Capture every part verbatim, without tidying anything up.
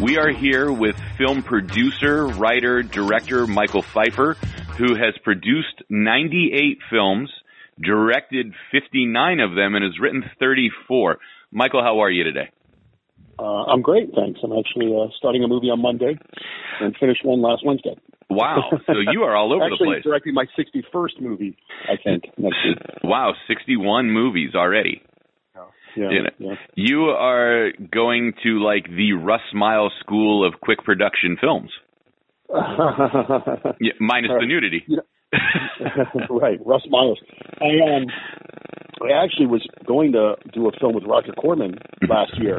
We are here with film producer, writer, director Michael Pfeiffer, who has produced ninety-eight films, directed fifty-nine of them, and has written thirty-four. Michael, how are you today? Uh, I'm great, thanks. I'm actually uh, starting a movie on Monday and finished one last Wednesday. Wow, so you are all over the place. Actually, directing my sixty-first movie, I think, next week. Wow, sixty-one movies already. Yeah, you know, yeah. You are going to, like, the Russ Miles School of Quick Production Films. yeah, minus right. the nudity. You know, right, Russ Miles. I, um, I actually was going to do a film with Roger Corman last year,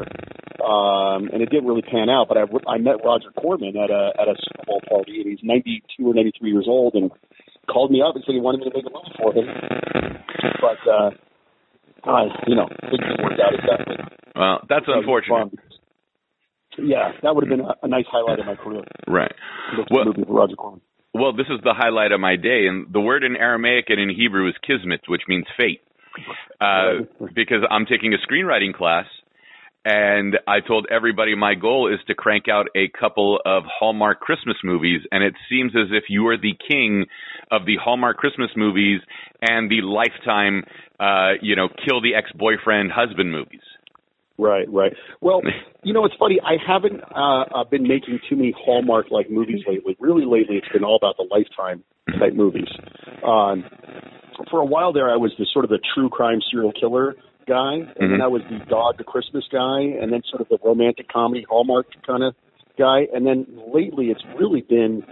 um, and it didn't really pan out, but I, I met Roger Corman at a, at a Super Bowl party, and he's ninety-two or ninety-three years old, and called me up and said he wanted me to make a movie for him. But, uh, Uh, you know, it just worked out exactly. Well, that's unfortunate. Yeah, that would have been a, a nice highlight of my career. Right. Well, movie for Roger Corman. Well, this is the highlight of my day, and the word in Aramaic and in Hebrew is kismet, which means fate. Uh, because I'm taking a screenwriting class, and I told everybody my goal is to crank out a couple of Hallmark Christmas movies, and it seems as if you are the king of the Hallmark Christmas movies and the Lifetime, uh, you know, kill the ex-boyfriend husband movies. Right, right. Well, you know, it's funny. I haven't uh, been making too many Hallmark-like movies lately. Really lately, it's been all about the Lifetime-type movies. Um, for a while there, I was the sort of the true crime serial killer guy, and mm-hmm. then I was the dog the Christmas guy, and then sort of the romantic comedy Hallmark kind of guy. And then lately, it's really been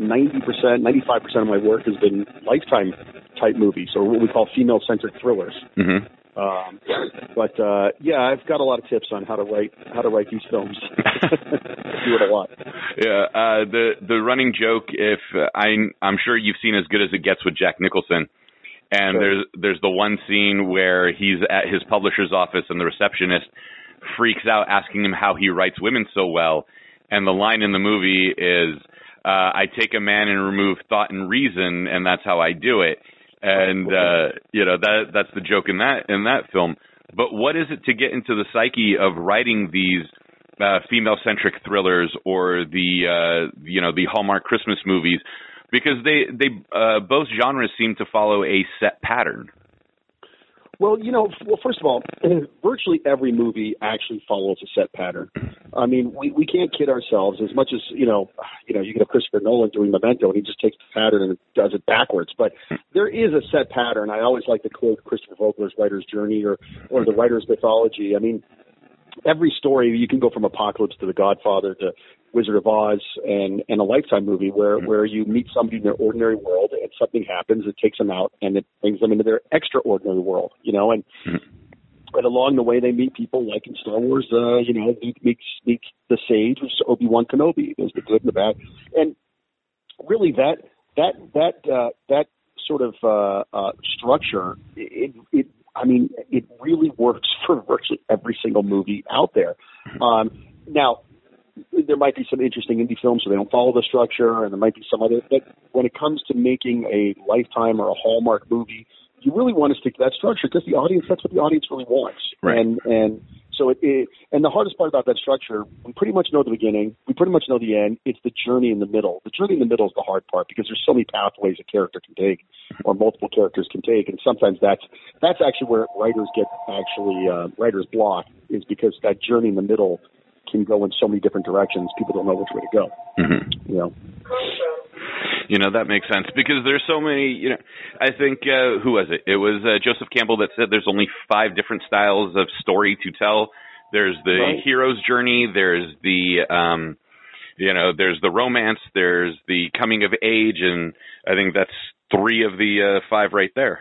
ninety percent, ninety-five percent of my work has been Lifetime type movies, or what we call female centric thrillers. Mm-hmm. Um, but uh, yeah, I've got a lot of tips on how to write how to write these films. Do it a lot. Yeah, uh, the the running joke. If uh, I I'm sure you've seen As Good As It Gets with Jack Nicholson. And sure. there's there's the one scene where he's at his publisher's office and the receptionist freaks out asking him how he writes women so well. And the line in the movie is, uh, I take a man and remove thought and reason, and that's how I do it. And, uh, you know, that that's the joke in that in that film. But what is it to get into the psyche of writing these uh, female-centric thrillers or the, uh, you know, the Hallmark Christmas movies? Because they, they uh, both genres seem to follow a set pattern. Well, you know, well, first of all, virtually every movie actually follows a set pattern. I mean, we, we can't kid ourselves as much as, you know, you know, you can have Christopher Nolan doing Memento and he just takes the pattern and does it backwards. But there is a set pattern. I always like to quote Christopher Vogler's Writer's Journey or, or the Writer's Mythology. I mean, every story, you can go from Apocalypse to The Godfather to Wizard of Oz and, and a Lifetime movie where, mm-hmm. where you meet somebody in their ordinary world and something happens, it takes them out and it brings them into their extraordinary world, you know, and, mm-hmm. and along the way they meet people like in Star Wars, uh, you know, Luke meets, meets the sage, which is Obi-Wan Kenobi. There's the good and the bad. And really that, that, that, uh, that sort of, uh, uh, structure, it, it, I mean, it really works for virtually every single movie out there. Um, now, there might be some interesting indie films where they don't follow the structure, and there might be some other. But when it comes to making a Lifetime or a Hallmark movie, you really want to stick to that structure because the audience—that's what the audience really wants. Right. And and so it, it. And the hardest part about that structure, we pretty much know the beginning, we pretty much know the end. It's the journey in the middle. The journey in the middle is the hard part because there's so many pathways a character can take, or multiple characters can take, and sometimes that's that's actually where writers get actually uh, writer's block is because that journey in the middle can go in so many different directions. People don't know which way to go. Mm-hmm. You know, you know that makes sense because there's so many. You know, I think uh, who was it? It was uh, Joseph Campbell that said there's only five different styles of story to tell. There's the right. hero's journey. There's the um, you know, there's the romance. There's the coming of age, and I think that's three of the uh, five right there.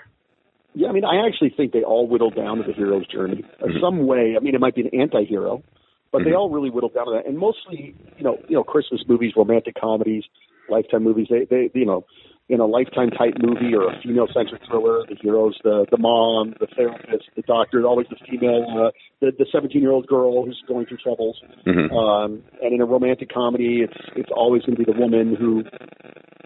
Yeah, I mean, I actually think they all whittle down to the hero's journey in mm-hmm. some way. I mean, it might be an anti-hero. But they all really whittled down to that, and mostly, you know, you know, Christmas movies, romantic comedies, Lifetime movies. They, they, you know, in a Lifetime type movie or a female-centric thriller, the heroes, the the mom, the therapist, the doctor, always the female, uh, the the seventeen-year-old girl who's going through troubles. Mm-hmm. Um, and in a romantic comedy, it's it's always going to be the woman who,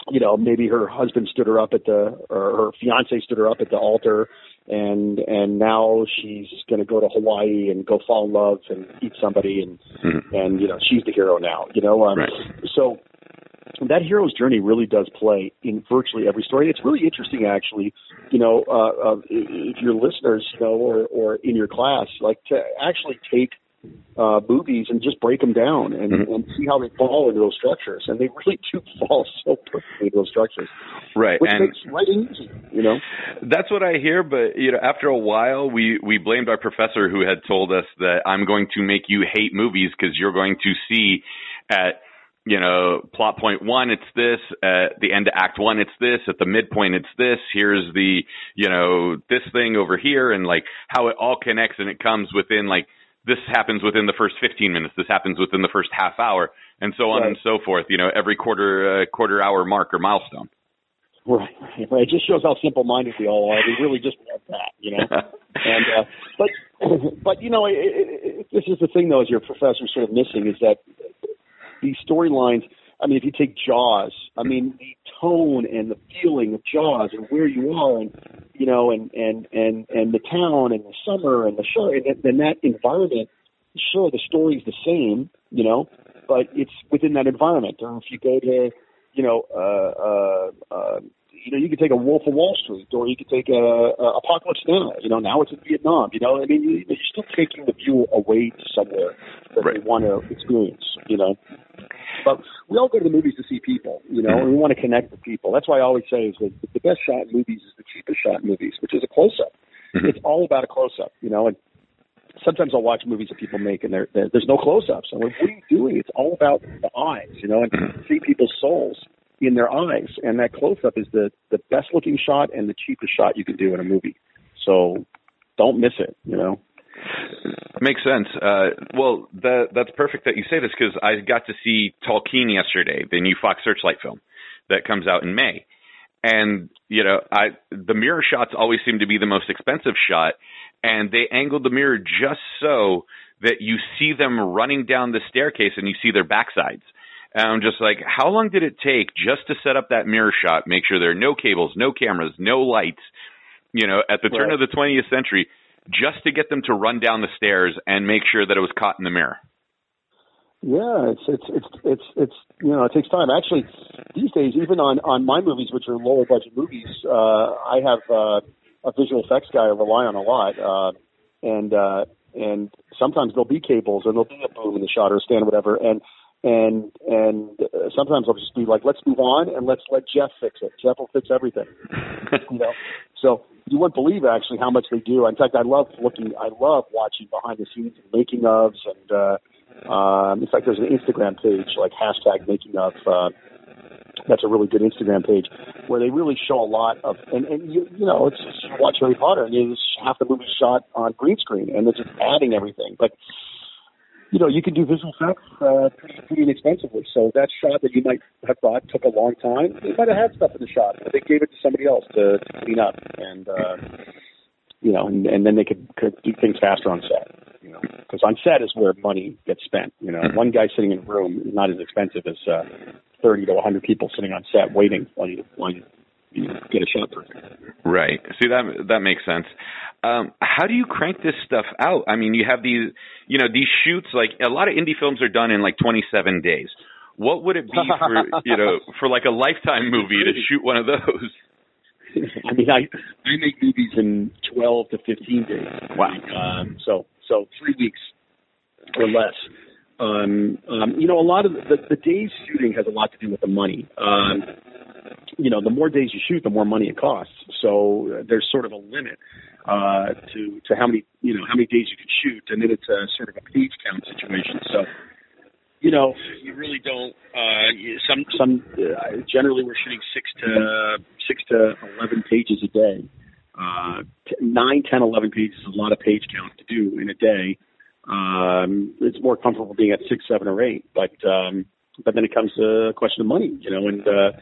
you know, maybe her husband stood her up at the, or her fiance stood her up at the altar. and and now she's going to go to Hawaii and go fall in love and eat somebody, and mm-hmm. and you know she's the hero now. You know, um, right. So that hero's journey really does play in virtually every story. It's really interesting, actually. You know, uh, uh, if your listeners, you know, or or in your class, like to actually take. Uh, movies and just break them down and, mm-hmm. and see how they fall into those structures, and they really do fall so perfectly into those structures, right? Which and makes writing easy, you know. That's what I hear, but you know, after a while, we we blamed our professor who had told us that I'm going to make you hate movies because you're going to see at you know plot point one it's this, at the end of act one it's this, at the midpoint it's this. Here's the you know this thing over here, and like how it all connects and it comes within like. This happens within the first fifteen minutes. This happens within the first half hour, and so on right. and so forth. You know, every quarter uh, quarter hour mark or milestone. Right, right. It just shows how simple minded we all are. We really just love that, you know. and uh, but but you know, it, it, it, this is the thing though, as your professor's sort of missing is that these storylines. I mean, if you take Jaws, I mean, the tone and the feeling of Jaws and where you are and, you know, and, and, and, and the town and the summer and the shore and, and that environment, sure, the story's the same, you know, but it's within that environment. Or if you go to, you know, uh, uh, uh, you know, you could take a Wolf of Wall Street or you could take a, a Apocalypse Now, you know, now it's in Vietnam, you know, I mean, you're still taking the view away to somewhere that right. they want to experience, you know. But we all go to the movies to see people, you know, and we want to connect with people. That's why I always say is that the best shot in movies is the cheapest shot in movies, which is a close-up. Mm-hmm. It's all about a close-up, you know, and sometimes I'll watch movies that people make and they're, they're, there's no close-ups. I'm like, what are you doing? It's all about the eyes, you know, and mm-hmm. see people's souls in their eyes. And that close-up is the, the best-looking shot and the cheapest shot you can do in a movie. So don't miss it, you know. Makes sense. Uh, well, that, that's perfect that you say this because I got to see Tolkien yesterday, the new Fox Searchlight film that comes out in May. And, you know, I the mirror shots always seem to be the most expensive shot, and they angled the mirror just so that you see them running down the staircase and you see their backsides. And I'm just like, how long did it take just to set up that mirror shot, make sure there are no cables, no cameras, no lights, you know, at the turn right. of the twentieth century – just to get them to run down the stairs and make sure that it was caught in the mirror. Yeah, it's it's it's it's it's you know it takes time. Actually, these days, even on, on my movies, which are lower budget movies, uh, I have uh, a visual effects guy I rely on a lot, uh, and uh, and sometimes there'll be cables or there'll be a boom in the shot or a stand or whatever, and and and uh, sometimes I'll just be like, let's move on and let's let Jeff fix it. Jeff will fix everything, you know. So. You wouldn't believe actually how much they do. In fact, I love looking, I love watching behind the scenes and making ofs. And uh, um, in fact, there's an Instagram page like hashtag making of. Uh, that's a really good Instagram page where they really show a lot of. And, and you, you know, it's just, you watch Harry Potter and it's half the movie shot on green screen, and they're just adding everything. But you know, you can do visual effects uh, pretty, pretty inexpensively. So that shot that you might have thought took a long time, they might have had stuff in the shot, but they gave it to somebody else to, to clean up, and uh, you know, and, and then they could, could do things faster on set. You know, because on set is where money gets spent. You know, one guy sitting in a room is not as expensive as uh, thirty to a hundred people sitting on set waiting while you while you, you get a shot perfect. Right. See, that that makes sense. Um, how do you crank this stuff out? I mean, you have these, you know, these shoots, like a lot of indie films are done in like twenty-seven days. What would it be for, you know, for like a Lifetime movie to shoot one of those? I mean, I, I make movies in twelve to fifteen days. Wow. Um, so, so three weeks or less. Um, um, you know, a lot of the, the days shooting has a lot to do with the money. Um, you know, the more days you shoot, the more money it costs. So uh, there's sort of a limit uh, to to how many you know how many days you can shoot, and then it's a sort of a page count situation. So you know, you really don't. Uh, some some uh, generally we're shooting six to six to eleven pages a day. Uh, nine, ten, eleven pages is a lot of page count to do in a day. Um, it's more comfortable being at six, seven, or eight, but um, but then it comes to a question of money, you know, and. Uh,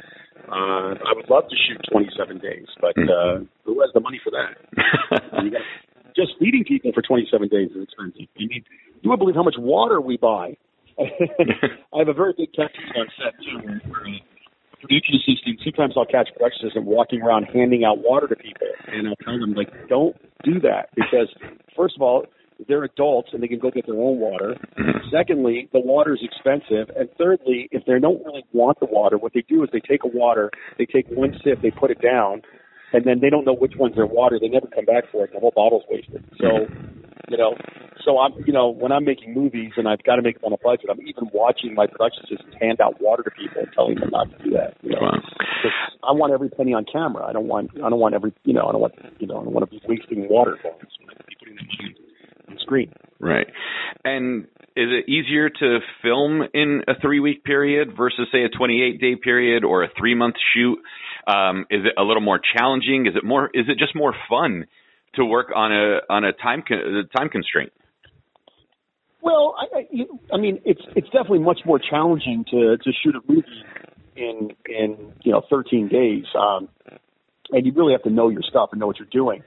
Uh, I would love to shoot twenty-seven days, but uh, who has the money for that? You got, just feeding people for twenty-seven days is expensive. You need, you won't believe how much water we buy. I have a very big cactus on set, too, where E P C sometimes I'll catch production assistant walking around handing out water to people, and I'll tell them, like, don't do that, because first of all, they're adults and they can go get their own water. Secondly, the water is expensive. And thirdly, if they don't really want the water, what they do is they take a water, they take one sip, they put it down, and then they don't know which one's their water. They never come back for it. The whole bottle's wasted. So, you know, so I'm, you know, when I'm making movies and I've got to make them on a budget, I'm even watching my production assistants hand out water to people and telling them not to do that. You know? Wow. I want every penny on camera. I don't want, I don't want every, you know, I don't want, you know, I don't want to be wasting water bottles. On screen. Right. And is it easier to film in a three-week period versus, say, a twenty-eight day period or a three-month shoot? Um, is it a little more challenging? Is it more? Is it just more fun to work on a on a time con- time constraint? Well, I, I, you, I mean, it's it's definitely much more challenging to, to shoot a movie in in you know thirteen days, um, and you really have to know your stuff and know what you're doing.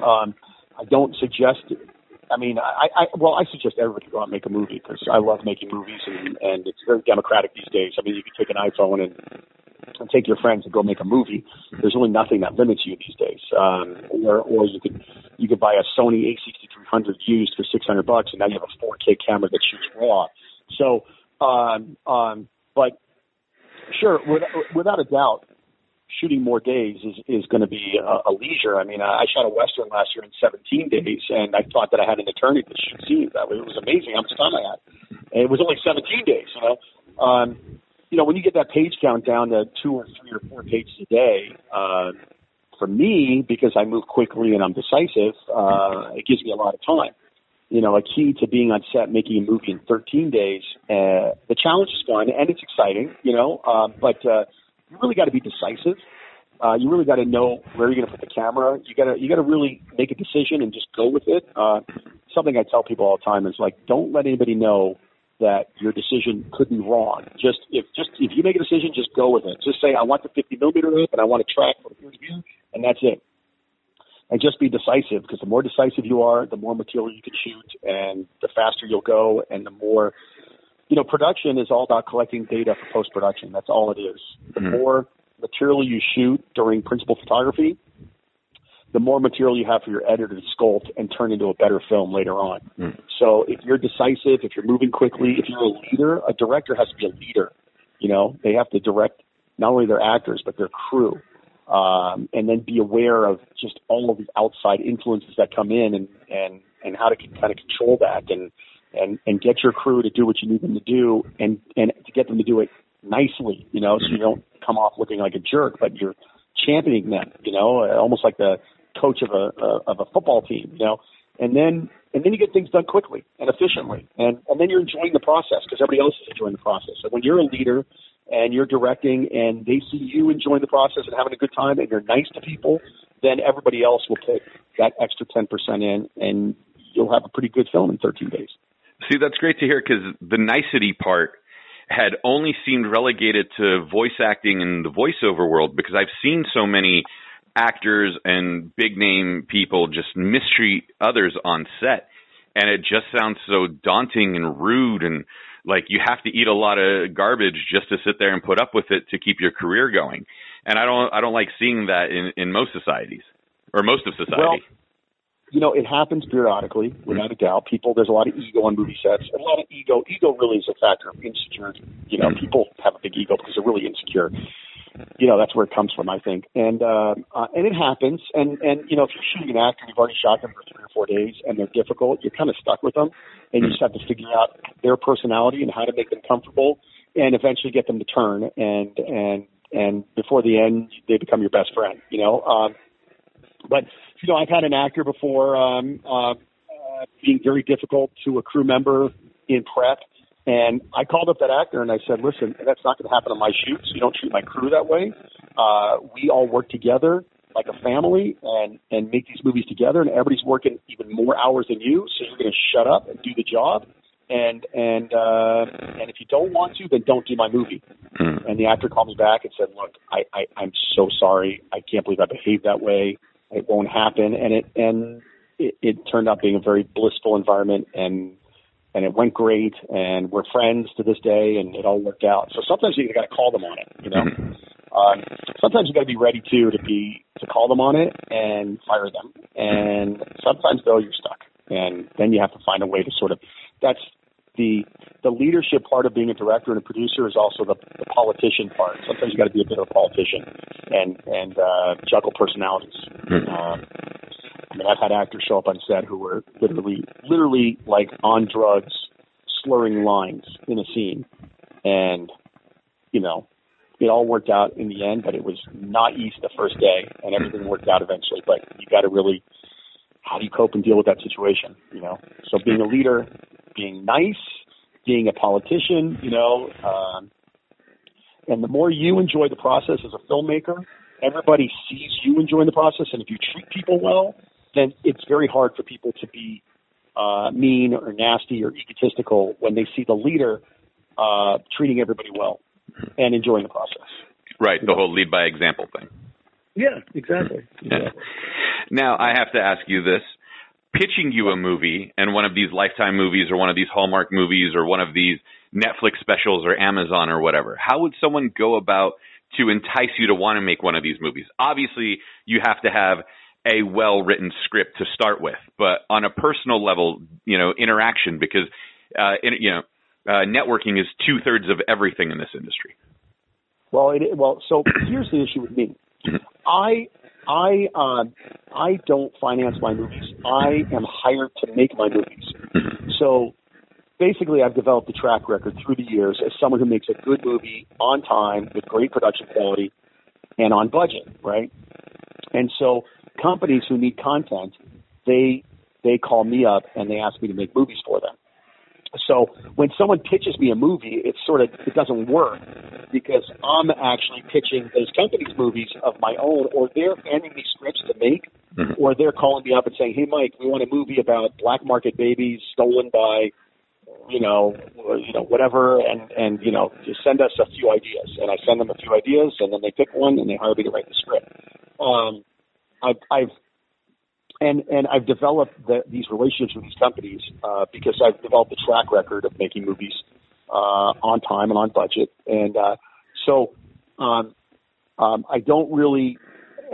Um, I don't suggest it. I mean, I, I well, I suggest everybody go out and make a movie because I love making movies, and, and it's very democratic these days. I mean, you can take an iPhone and, and take your friends and go make a movie. There's really nothing that limits you these days. Um, or, or you could you could buy a Sony A sixty-three hundred used for six hundred bucks, and now you have a four K camera that shoots raw. So, um, um, but sure, without, without a doubt, shooting more days is, is going to be a, a leisure. I mean, I, I shot a Western last year in seventeen days, and I thought that I had an eternity to shoot scenes. That way, it was amazing how much time I had. And it was only seventeen days, you know. Um, you know, when you get that page count down to two or three or four pages a day, uh, for me, because I move quickly and I'm decisive, uh, it gives me a lot of time. You know, a key to being on set, making a movie in thirteen days, uh, the challenge is fun, and it's exciting, you know, um, but... Uh, You really got to be decisive. Uh, you really got to know where you're going to put the camera. You got to you got to really make a decision and just go with it. Uh, something I tell people all the time is like, don't let anybody know that your decision could be wrong. Just if just if you make a decision, just go with it. Just say I want the fifty millimeter up and I want to track for the first view, and that's it. And just be decisive, because the more decisive you are, the more material you can shoot, and the faster you'll go, and the more. You know, production is all about collecting data for post-production. That's all it is. The mm-hmm. more material you shoot during principal photography, the more material you have for your editor to sculpt and turn into a better film later on. Mm-hmm. So if you're decisive, if you're moving quickly, if you're a leader, a director has to be a leader. You know, they have to direct not only their actors, but their crew. Um, and then be aware of just all of the outside influences that come in and, and, and how to kind of control that and, And, and get your crew to do what you need them to do, and, and to get them to do it nicely, you know, so you don't come off looking like a jerk, but you're championing them, you know, almost like the coach of a, a of a football team, you know, and then and then you get things done quickly and efficiently, and, and then you're enjoying the process because everybody else is enjoying the process. So when you're a leader and you're directing and they see you enjoying the process and having a good time and you're nice to people, then everybody else will put that extra ten percent in, and you'll have a pretty good film in thirteen days. See, that's great to hear, because the nicety part had only seemed relegated to voice acting in the voiceover world, because I've seen so many actors and big name people just mistreat others on set. And it just sounds so daunting and rude, and like you have to eat a lot of garbage just to sit there and put up with it to keep your career going. And I don't I don't like seeing that in, in most societies or most of society. Well, you know, it happens periodically, without a doubt. People, there's a lot of ego on movie sets. A lot of ego. Ego really is a factor of insecurity. You know, people have a big ego because they're really insecure. You know, that's where it comes from, I think. And uh, uh, and it happens. And, and, you know, if you're shooting an actor, you've already shot them for three or four days, and they're difficult, you're kind of stuck with them. And you just have to figure out their personality and how to make them comfortable and eventually get them to turn. And, and, and before the end, they become your best friend, you know. Um, but... You know, I've had an actor before um, uh, uh, being very difficult to a crew member in prep, and I called up that actor and I said, listen, that's not going to happen on my shoots. You don't treat my crew that way. Uh, we all work together like a family and, and make these movies together, and everybody's working even more hours than you, so you're going to shut up and do the job. And and uh, and if you don't want to, then don't do my movie. And the actor called me back and said, look, I, I, I'm so sorry. I can't believe I behaved that way. It won't happen, and it and it, it turned out being a very blissful environment, and and it went great, and we're friends to this day, and it all worked out. So sometimes you got to call them on it, you know. Mm-hmm. Um, sometimes you got to be ready too to be to call them on it and fire them. And sometimes though you're stuck, and then you have to find a way to sort of. That's the the leadership part of being a director and a producer is also the, the politician part. Sometimes you got to be a bit of a politician and and uh, juggle personalities. Mm-hmm. Um, I mean, I've had actors show up on set who were literally, literally like on drugs, slurring lines in a scene, and you know. It all worked out in the end, but it was not easy the first day, and everything worked out eventually. But you got to really, how do you cope and deal with that situation? You know, so being a leader, being nice, being a politician, you know, um, and the more you enjoy the process as a filmmaker, everybody sees you enjoying the process, and if you treat people well, then it's very hard for people to be uh, mean or nasty or egotistical when they see the leader uh, treating everybody well. And enjoying the process. Right, the whole lead by example thing. Yeah, exactly. exactly. Yeah. Now, I have to ask you this. Pitching you a movie and one of these Lifetime movies or one of these Hallmark movies or one of these Netflix specials or Amazon or whatever, how would someone go about to entice you to want to make one of these movies? Obviously, you have to have a well-written script to start with, but on a personal level, you know, interaction because, uh, in, you know, Uh, networking is two thirds of everything in this industry. Well, it, well, so here's the issue with me. I, I, uh, I don't finance my movies. I am hired to make my movies. So basically, I've developed a track record through the years as someone who makes a good movie on time with great production quality and on budget, right? And so companies who need content, they they call me up and they ask me to make movies for them. So when someone pitches me a movie, it sort of it doesn't work because I'm actually pitching those companies' movies of my own, or they're handing me scripts to make, mm-hmm. or they're calling me up and saying, "Hey, Mike, we want a movie about black market babies stolen by, you know, you know, whatever, and and you know, just send us a few ideas." And I send them a few ideas, and then they pick one, and they hire me to write the script. Um, I've, I've And and I've developed the, these relationships with these companies uh, because I've developed a track record of making movies uh, on time and on budget. And uh, so um, um, I don't really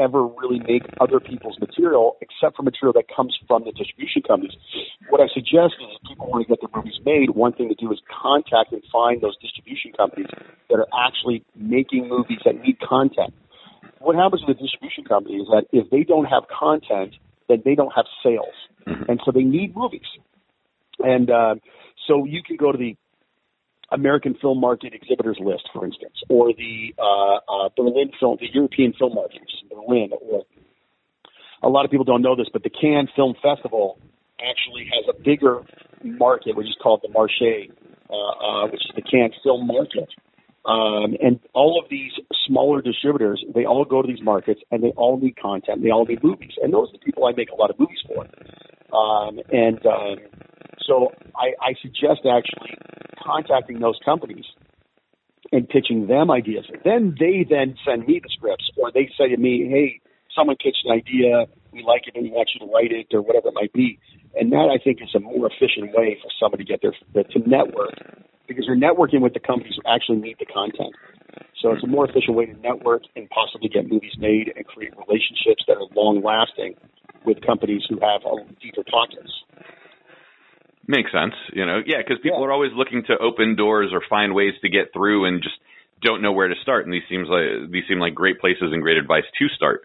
ever really make other people's material except for material that comes from the distribution companies. What I suggest is if people want to get their movies made, one thing to do is contact and find those distribution companies that are actually making movies that need content. What happens with the distribution company is that if they don't have content, that they don't have sales. Mm-hmm. And so they need movies. And uh, so you can go to the American Film Market exhibitors list, for instance, or the uh, uh, Berlin Film, the European Film Market in Berlin. Or a lot of people don't know this, but the Cannes Film Festival actually has a bigger market, which is called the Marché, uh, uh, which is the Cannes Film Market. Um, and all of these smaller distributors, they all go to these markets and they all need content. They all need movies. And those are the people I make a lot of movies for. Um, and um, so I, I suggest actually contacting those companies and pitching them ideas. Then they then send me the scripts or they say to me, hey, someone pitched an idea. We like it and we want you to write it or whatever it might be. And that, I think, is a more efficient way for somebody to get their to network. Because you're networking with the companies who actually need the content. So it's a more efficient way to network and possibly get movies made and create relationships that are long-lasting with companies who have deeper pockets. Makes sense. You know, yeah, because people yeah. are always looking to open doors or find ways to get through and just don't know where to start. And these seems like these seem like great places and great advice to start.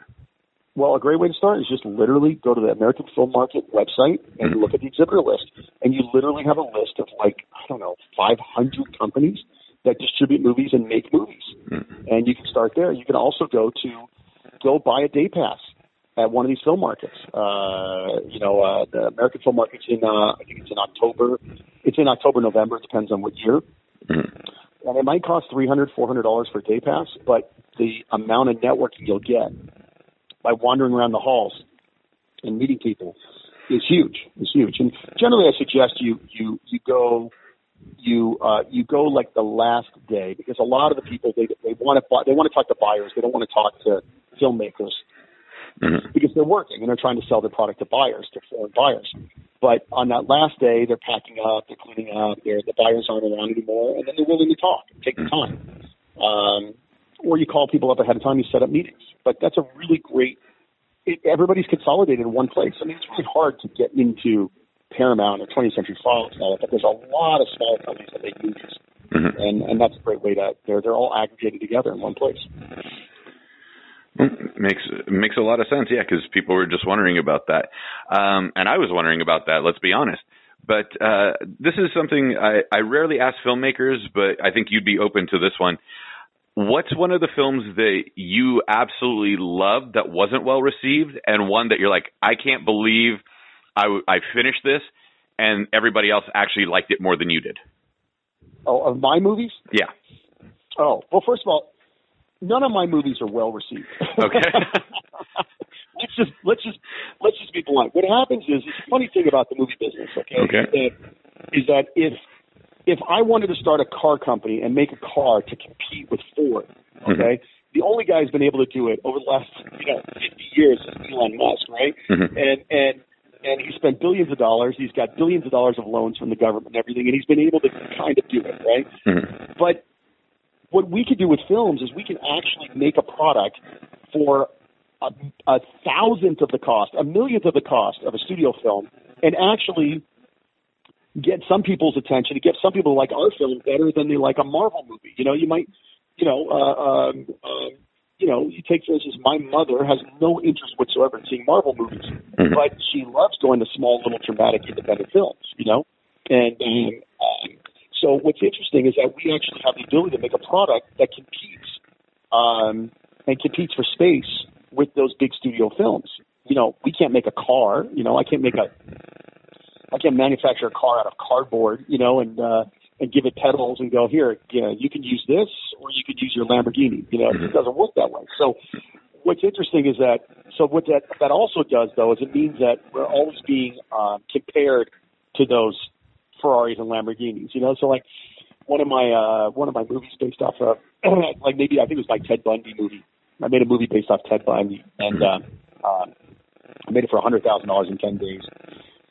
Well, a great way to start is just literally go to the American Film Market website and look at the exhibitor list. And you literally have a list of like, I don't know, five hundred companies that distribute movies and make movies. And you can start there. You can also go to go buy a day pass at one of these film markets. Uh, you know, uh, the American Film Market's in, uh, I think it's in October. It's in October, November. It depends on what year. And it might cost three hundred dollars, four hundred dollars for a day pass, but the amount of networking you'll get by wandering around the halls and meeting people is huge. It's huge. And generally I suggest you, you, you go, you, uh, you go like the last day because a lot of the people, they, they want to, they want to talk to buyers. They don't want to talk to filmmakers. mm-hmm. because they're working and they're trying to sell their product to buyers, to foreign buyers. But on that last day, they're packing up, they're cleaning up, they're, the buyers aren't around anymore, and then they're willing to talk and take the time. Um, or you call people up ahead of time, you set up meetings. But that's a really great it, – everybody's consolidated in one place. I mean, it's really hard to get into Paramount or twentieth Century Fox and all that, but there's a lot of small companies that they use. Mm-hmm. And, and that's a great way to – they're they're all aggregated together in one place. Makes makes a lot of sense, yeah, because people were just wondering about that. Um, and I was wondering about that, let's be honest. But uh, this is something I, I rarely ask filmmakers, but I think you'd be open to this one. What's one of the films that you absolutely loved that wasn't well received, and one that you're like, I can't believe I, w- I finished this, and everybody else actually liked it more than you did? Oh, of my movies? Yeah. Oh, well, first of all, none of my movies are well received. Okay. let's just let's just let's just be blunt. What happens is, it's a funny thing about the movie business, okay? Okay. Is that if if I wanted to start a car company and make a car to compete with Ford, okay, mm-hmm. the only guy who's been able to do it over the last you know fifty years is Elon Musk, right? Mm-hmm. And and and he spent billions of dollars. He's got billions of dollars of loans from the government and everything, and he's been able to kind of do it, right? Mm-hmm. But what we could do with films is we can actually make a product for a, a thousandth of the cost, a millionth of the cost of a studio film, and actually get some people's attention, to get some people to like our film better than they like a Marvel movie. You know, you might, you know, uh, um, uh, you know, you take for instance, my mother has no interest whatsoever in seeing Marvel movies, mm-hmm. but she loves going to small, little, dramatic, independent films. You know, and. Um, uh, So what's interesting is that we actually have the ability to make a product that competes um, and competes for space with those big studio films. You know, we can't make a car. You know, I can't make a, I can't manufacture a car out of cardboard. You know, and uh, and give it pedals and go here. You know, you can use this or you could use your Lamborghini. You know, it doesn't work that way. So what's interesting is that. So what that that also does though is it means that we're always being uh, compared to those Ferraris and Lamborghinis, you know. So like one of my uh, one of my movies based off of like maybe I think it was my Ted Bundy movie. I made a movie based off Ted Bundy, and uh, uh, I made it for a hundred thousand dollars in ten days,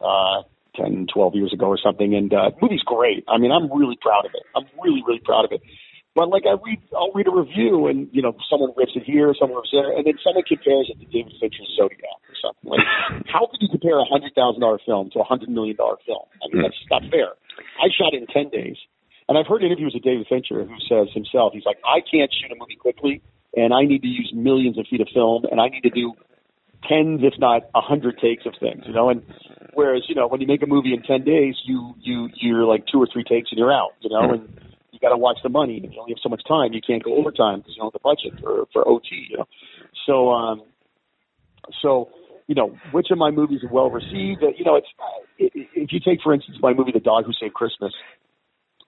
uh, ten, twelve years ago or something. And uh, the movie's great. I mean, I'm really proud of it. I'm really, really proud of it. But like I read, I'll read a review, and you know, someone rips it here, someone rips it there, and then someone compares it to David Fincher's Zodiac or something. Like, how can you compare a hundred thousand dollar film to a hundred million dollar film? I mean, that's not fair. I shot it in ten days, and I've heard interviews with David Fincher who says himself, he's like, I can't shoot a movie quickly, and I need to use millions of feet of film, and I need to do tens, if not a hundred takes of things, you know. And whereas, you know, when you make a movie in ten days, you you you're like two or three takes and you're out, you know, and got to watch the money. If you only have so much time, you can't go overtime because you don't have the budget for, for O T, you know. So, um, so you know, which of my movies are well received? You know, it's it, if you take, for instance, my movie, The Dog Who Saved Christmas.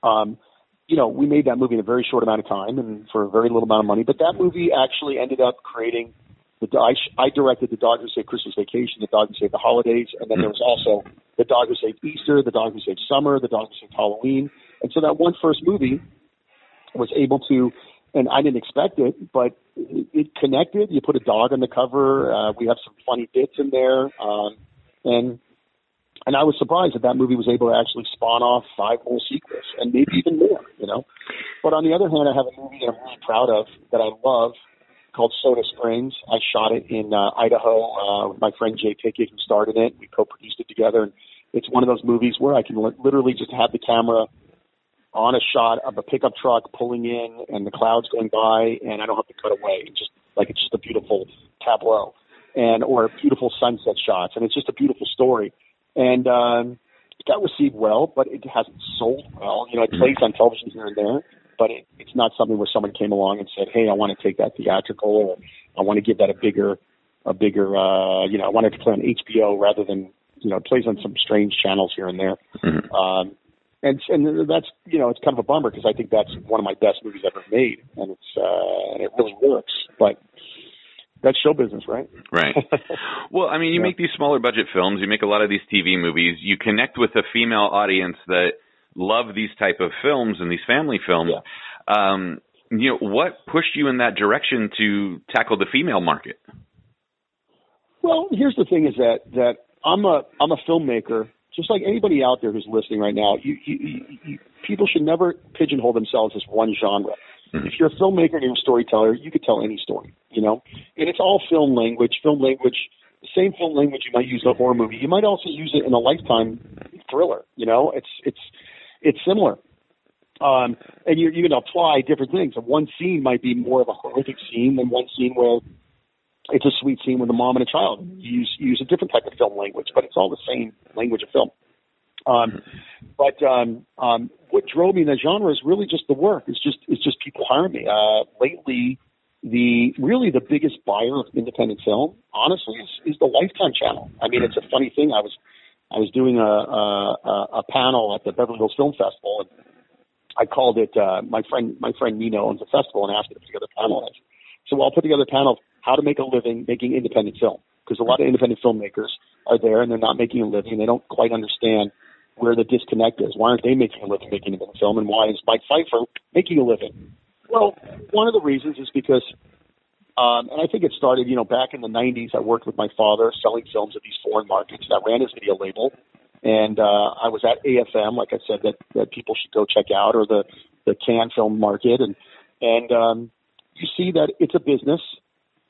Um, you know, we made that movie in a very short amount of time and for a very little amount of money. But that movie actually ended up creating the. I, I directed The Dog Who Saved Christmas Vacation, The Dog Who Saved the Holidays, and then there was also The Dog Who Saved Easter, The Dog Who Saved Summer, The Dog Who Saved Halloween. And so that one first movie was able to, and I didn't expect it, but it connected. You put a dog on the cover. Uh, we have some funny bits in there. Um, and and I was surprised that that movie was able to actually spawn off five more sequels and maybe even more, you know. But on the other hand, I have a movie that I'm really proud of that I love called Soda Springs. I shot it in uh, Idaho uh, with my friend Jay Pickett, who started it. We co-produced it together. And it's one of those movies where I can li- literally just have the camera on a shot of a pickup truck pulling in and the clouds going by, and I don't have to cut away. It's just like, it's just a beautiful tableau and, or beautiful sunset shots. And it's just a beautiful story. And, um, it got received well, but it hasn't sold well. You know, it plays on television here and there, but it, it's not something where someone came along and said, hey, I want to take that theatrical, or I want to give that a bigger, a bigger, uh, you know, I want it to play on H B O rather than, you know, it plays on some strange channels here and there. Mm-hmm. Um, And, and that's, you know, it's kind of a bummer because I think that's one of my best movies ever made, and it's uh, and it really works. But that's show business, right? Right. Well, I mean, you yeah. make these smaller budget films. You make a lot of these T V movies. You connect with a female audience that love these type of films and these family films. Yeah. Um, you know, what pushed you in that direction to tackle the female market? Well, here's the thing: is that that I'm a I'm a filmmaker, just like anybody out there who's listening right now. You, you, you, you people should never pigeonhole themselves as one genre. Mm-hmm. If you're a filmmaker and you're a storyteller, you could tell any story, you know. And it's all film language. Film language, the same film language you might use in a horror movie, you might also use it in a Lifetime thriller. You know, it's it's it's similar. Um, and you're, you're going to apply different things. And one scene might be more of a horrific scene than one scene where it's a sweet scene with a mom and a child. You use, you use a different type of film language, but it's all the same language of film. Um, but um, um, what drove me in the genre is really just the work. It's just it's just people hiring me. Uh, lately, the really the biggest buyer of independent film, honestly, is, is the Lifetime channel. I mean, it's a funny thing. I was I was doing a a, a panel at the Beverly Hills Film Festival, and I called it. Uh, my friend my friend Nino owns a festival, and asked me to put together a panel. So I'll put together a panel of how to make a living making independent film, because a lot of independent filmmakers are there and they're not making a living. They don't quite understand where the disconnect is. Why aren't they making a living making a film, and why is Mike Pfeiffer making a living? Well, one of the reasons is because, um, and I think it started, you know, back in the nineties, I worked with my father selling films at these foreign markets. I ran his video label, and uh, I was at A F M, like I said, that, that people should go check out, or the, the Cannes Film Market. And, and um, you see that it's a business,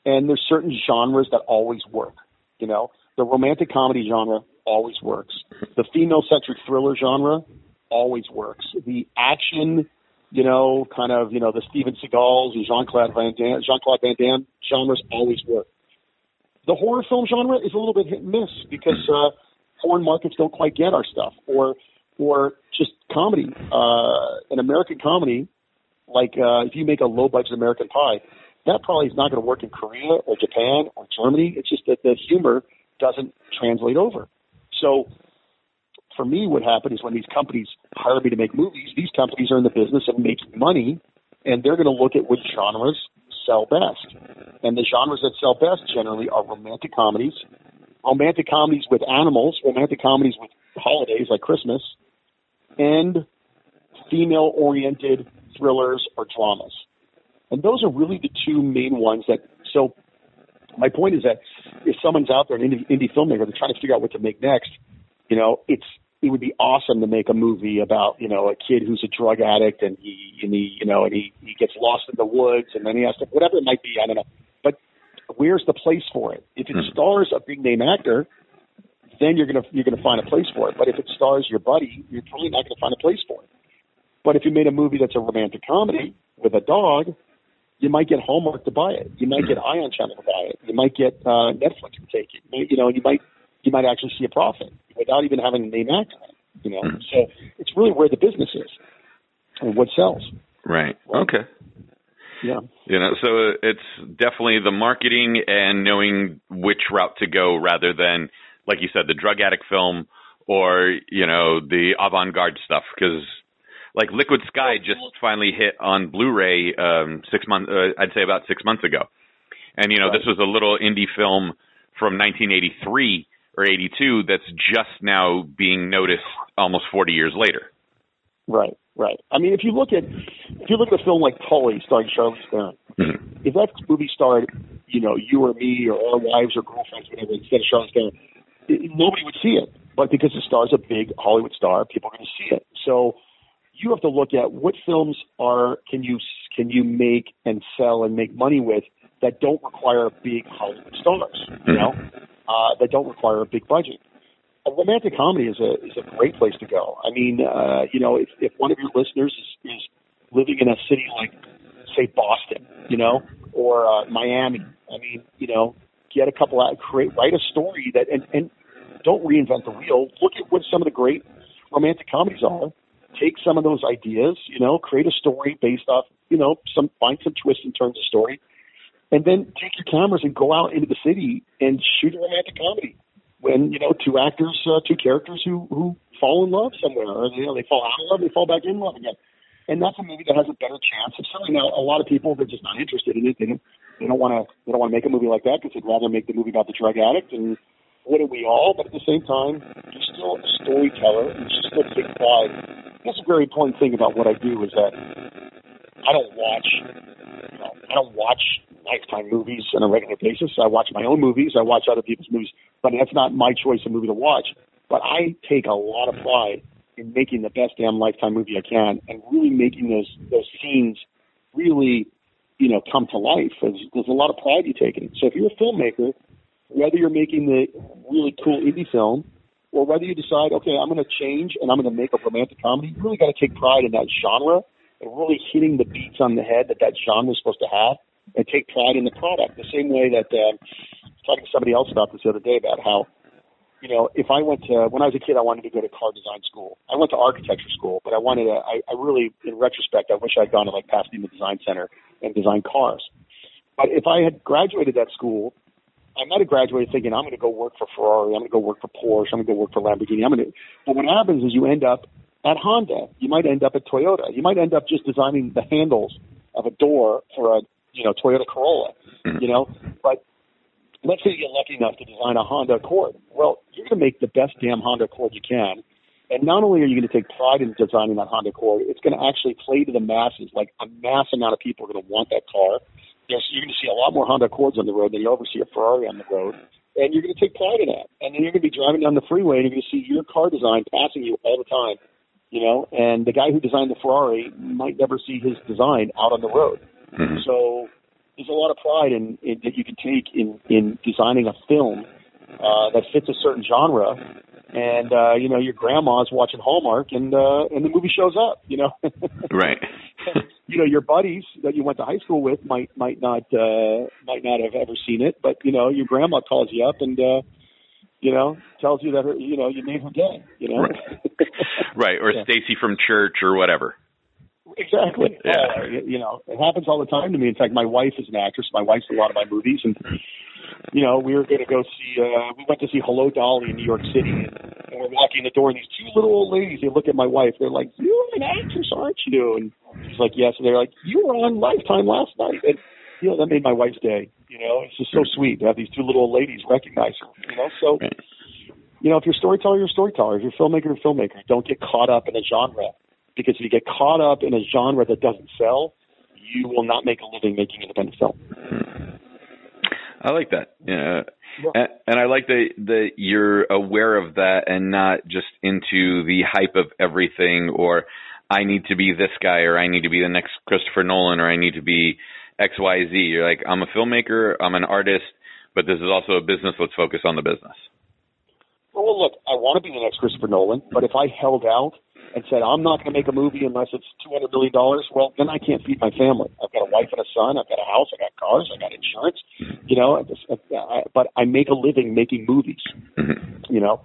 and there's certain genres that always work, you know. The romantic comedy genre always works. The female-centric thriller genre always works. The action, you know, kind of, you know, the Steven Seagals and Jean-Claude Van Damme, Jean-Claude Van Damme genres always work. The horror film genre is a little bit hit and miss because uh, foreign markets don't quite get our stuff. Or or just comedy, uh, an American comedy, like uh, if you make a low-budget American Pie, that probably is not going to work in Korea or Japan or Germany. It's just that the humor doesn't translate over. So for me, what happened is when these companies hire me to make movies, these companies are in the business of making money, and they're going to look at which genres sell best. And the genres that sell best generally are romantic comedies, romantic comedies with animals, romantic comedies with holidays like Christmas, and female-oriented thrillers or dramas. And those are really the two main ones that – so my point is that if someone's out there, an indie, indie filmmaker, they're trying to figure out what to make next, you know, it's it would be awesome to make a movie about, you know, a kid who's a drug addict and he, and he you know, and he, he gets lost in the woods and then he has to, whatever it might be, I don't know. But where's the place for it? If it stars a big name actor, then you're going to, you're going to find a place for it. But if it stars your buddy, you're probably not going to find a place for it. But if you made a movie that's a romantic comedy with a dog, you might get Hallmark to buy it. You might get Ion Channel to buy it. You might get uh, Netflix to take it. You, you know, you might you might actually see a profit without even having a name actor. You know, mm. So it's really where the business is and what sells. Right. Okay. Yeah. You know, so it's definitely the marketing and knowing which route to go, rather than, like you said, the drug addict film or, you know, the avant-garde stuff, because. Like Liquid Sky just finally hit on Blu-ray um, six months, uh, I'd say about six months ago. And, you know, right. This was a little indie film from nineteen eighty-three or eighty-two that's just now being noticed almost forty years later. Right, right. I mean, if you look at if you look at a film like Tully starring Charlize Theron, mm-hmm. if that movie starred, you know, you or me or our wives or girlfriends, whatever, instead of Charlize Theron, it, nobody would see it. But because the star's a big Hollywood star, people are going to see it. So you have to look at what films are can you can you make and sell and make money with that don't require big Hollywood stars, you know, uh, that don't require a big budget. A romantic comedy is a is a great place to go. I mean, uh, you know, if, if one of your listeners is, is living in a city like, say, Boston, you know, or uh, Miami, I mean, you know, get a couple out, create, write a story that, and, and don't reinvent the wheel. Look at what some of the great romantic comedies are. Take some of those ideas, you know, create a story based off, you know, some find some twists and turns of story, and then take your cameras and go out into the city and shoot a romantic comedy. When, you know, two actors, uh, two characters who who fall in love somewhere, or, you know, they fall out of love, they fall back in love again, and that's a movie that has a better chance of selling. Now, a lot of people, they're just not interested in it. They don't they don't want to they don't want to make a movie like that because they'd rather make the movie about the drug addict and. What are we all? But at the same time, you're still a storyteller, and you still take pride. That's a very important thing about what I do is that I don't watch, you know, I don't watch Lifetime movies on a regular basis. I watch my own movies. I watch other people's movies. But that's not my choice of movie to watch. But I take a lot of pride in making the best damn Lifetime movie I can and really making those those scenes really, you know, come to life. There's, there's a lot of pride you take in it. So if you're a filmmaker, whether you're making the really cool indie film or whether you decide, okay, I'm going to change and I'm going to make a romantic comedy, you really got to take pride in that genre and really hitting the beats on the head that that genre is supposed to have and take pride in the product. The same way that uh, I was talking to somebody else about this the other day about how, you know, if I went to, when I was a kid, I wanted to go to car design school. I went to architecture school, but I wanted to, I, I really, in retrospect, I wish I'd gone to like Pasadena Design Center and design cars. But if I had graduated that school, I might have graduated thinking, I'm going to go work for Ferrari, I'm going to go work for Porsche, I'm going to go work for Lamborghini. I'm going to, but what happens is you end up at Honda. You might end up at Toyota. You might end up just designing the handles of a door for a, you know, Toyota Corolla, you know, but let's say you're lucky enough to design a Honda Accord. Well, you're going to make the best damn Honda Accord you can. And not only are you going to take pride in designing that Honda Accord, it's going to actually play to the masses. Like a mass amount of people are going to want that car. Yes, you're going to see a lot more Honda Accords on the road than you ever see a Ferrari on the road. And you're going to take pride in that. And then you're going to be driving down the freeway and you're going to see your car design passing you all the time. You know, and the guy who designed the Ferrari might never see his design out on the road. Mm-hmm. So there's a lot of pride in, in, that you can take in, in designing a film uh, that fits a certain genre. And, uh, you know, your grandma's watching Hallmark and uh, and the movie shows up, you know. Right. You know, your buddies that you went to high school with might might not uh, might not have ever seen it. But, you know, your grandma calls you up and, uh, you know, tells you that, her, you know, you made her day, you know. Right. Right. Or yeah. Stacy from church or whatever. Exactly. Yeah. Uh, you know, it happens all the time to me. In fact, my wife is an actress. My wife's in a lot of my movies. And, you know, we were going to go see, uh, we went to see Hello, Dolly in New York City. And we're walking the door, and these two little old ladies, they look at my wife. They're like, you're an actress, aren't you? And she's like, yes. And they're like, you were on Lifetime last night. And, you know, that made my wife's day. You know, it's just so sweet to have these two little old ladies recognize her. You know, so, you know, if you're a storyteller, you're a storyteller. If you're a filmmaker, you're a filmmaker. Don't get caught up in a genre. Because if you get caught up in a genre that doesn't sell, you will not make a living making independent film. I like that. Yeah. yeah. And, and I like that, that you're aware of that and not just into the hype of everything or I need to be this guy or I need to be the next Christopher Nolan or I need to be X, Y, Z. You're like, I'm a filmmaker, I'm an artist, but this is also a business. Let's focus on the business. Well, look, I want to be the next Christopher Nolan, but if I held out and said, I'm not going to make a movie unless it's two hundred million dollars, well, then I can't feed my family. I've got a wife and a son. I've got a house. I've got cars. I've got insurance. You know, I just, I, but I make a living making movies. You know,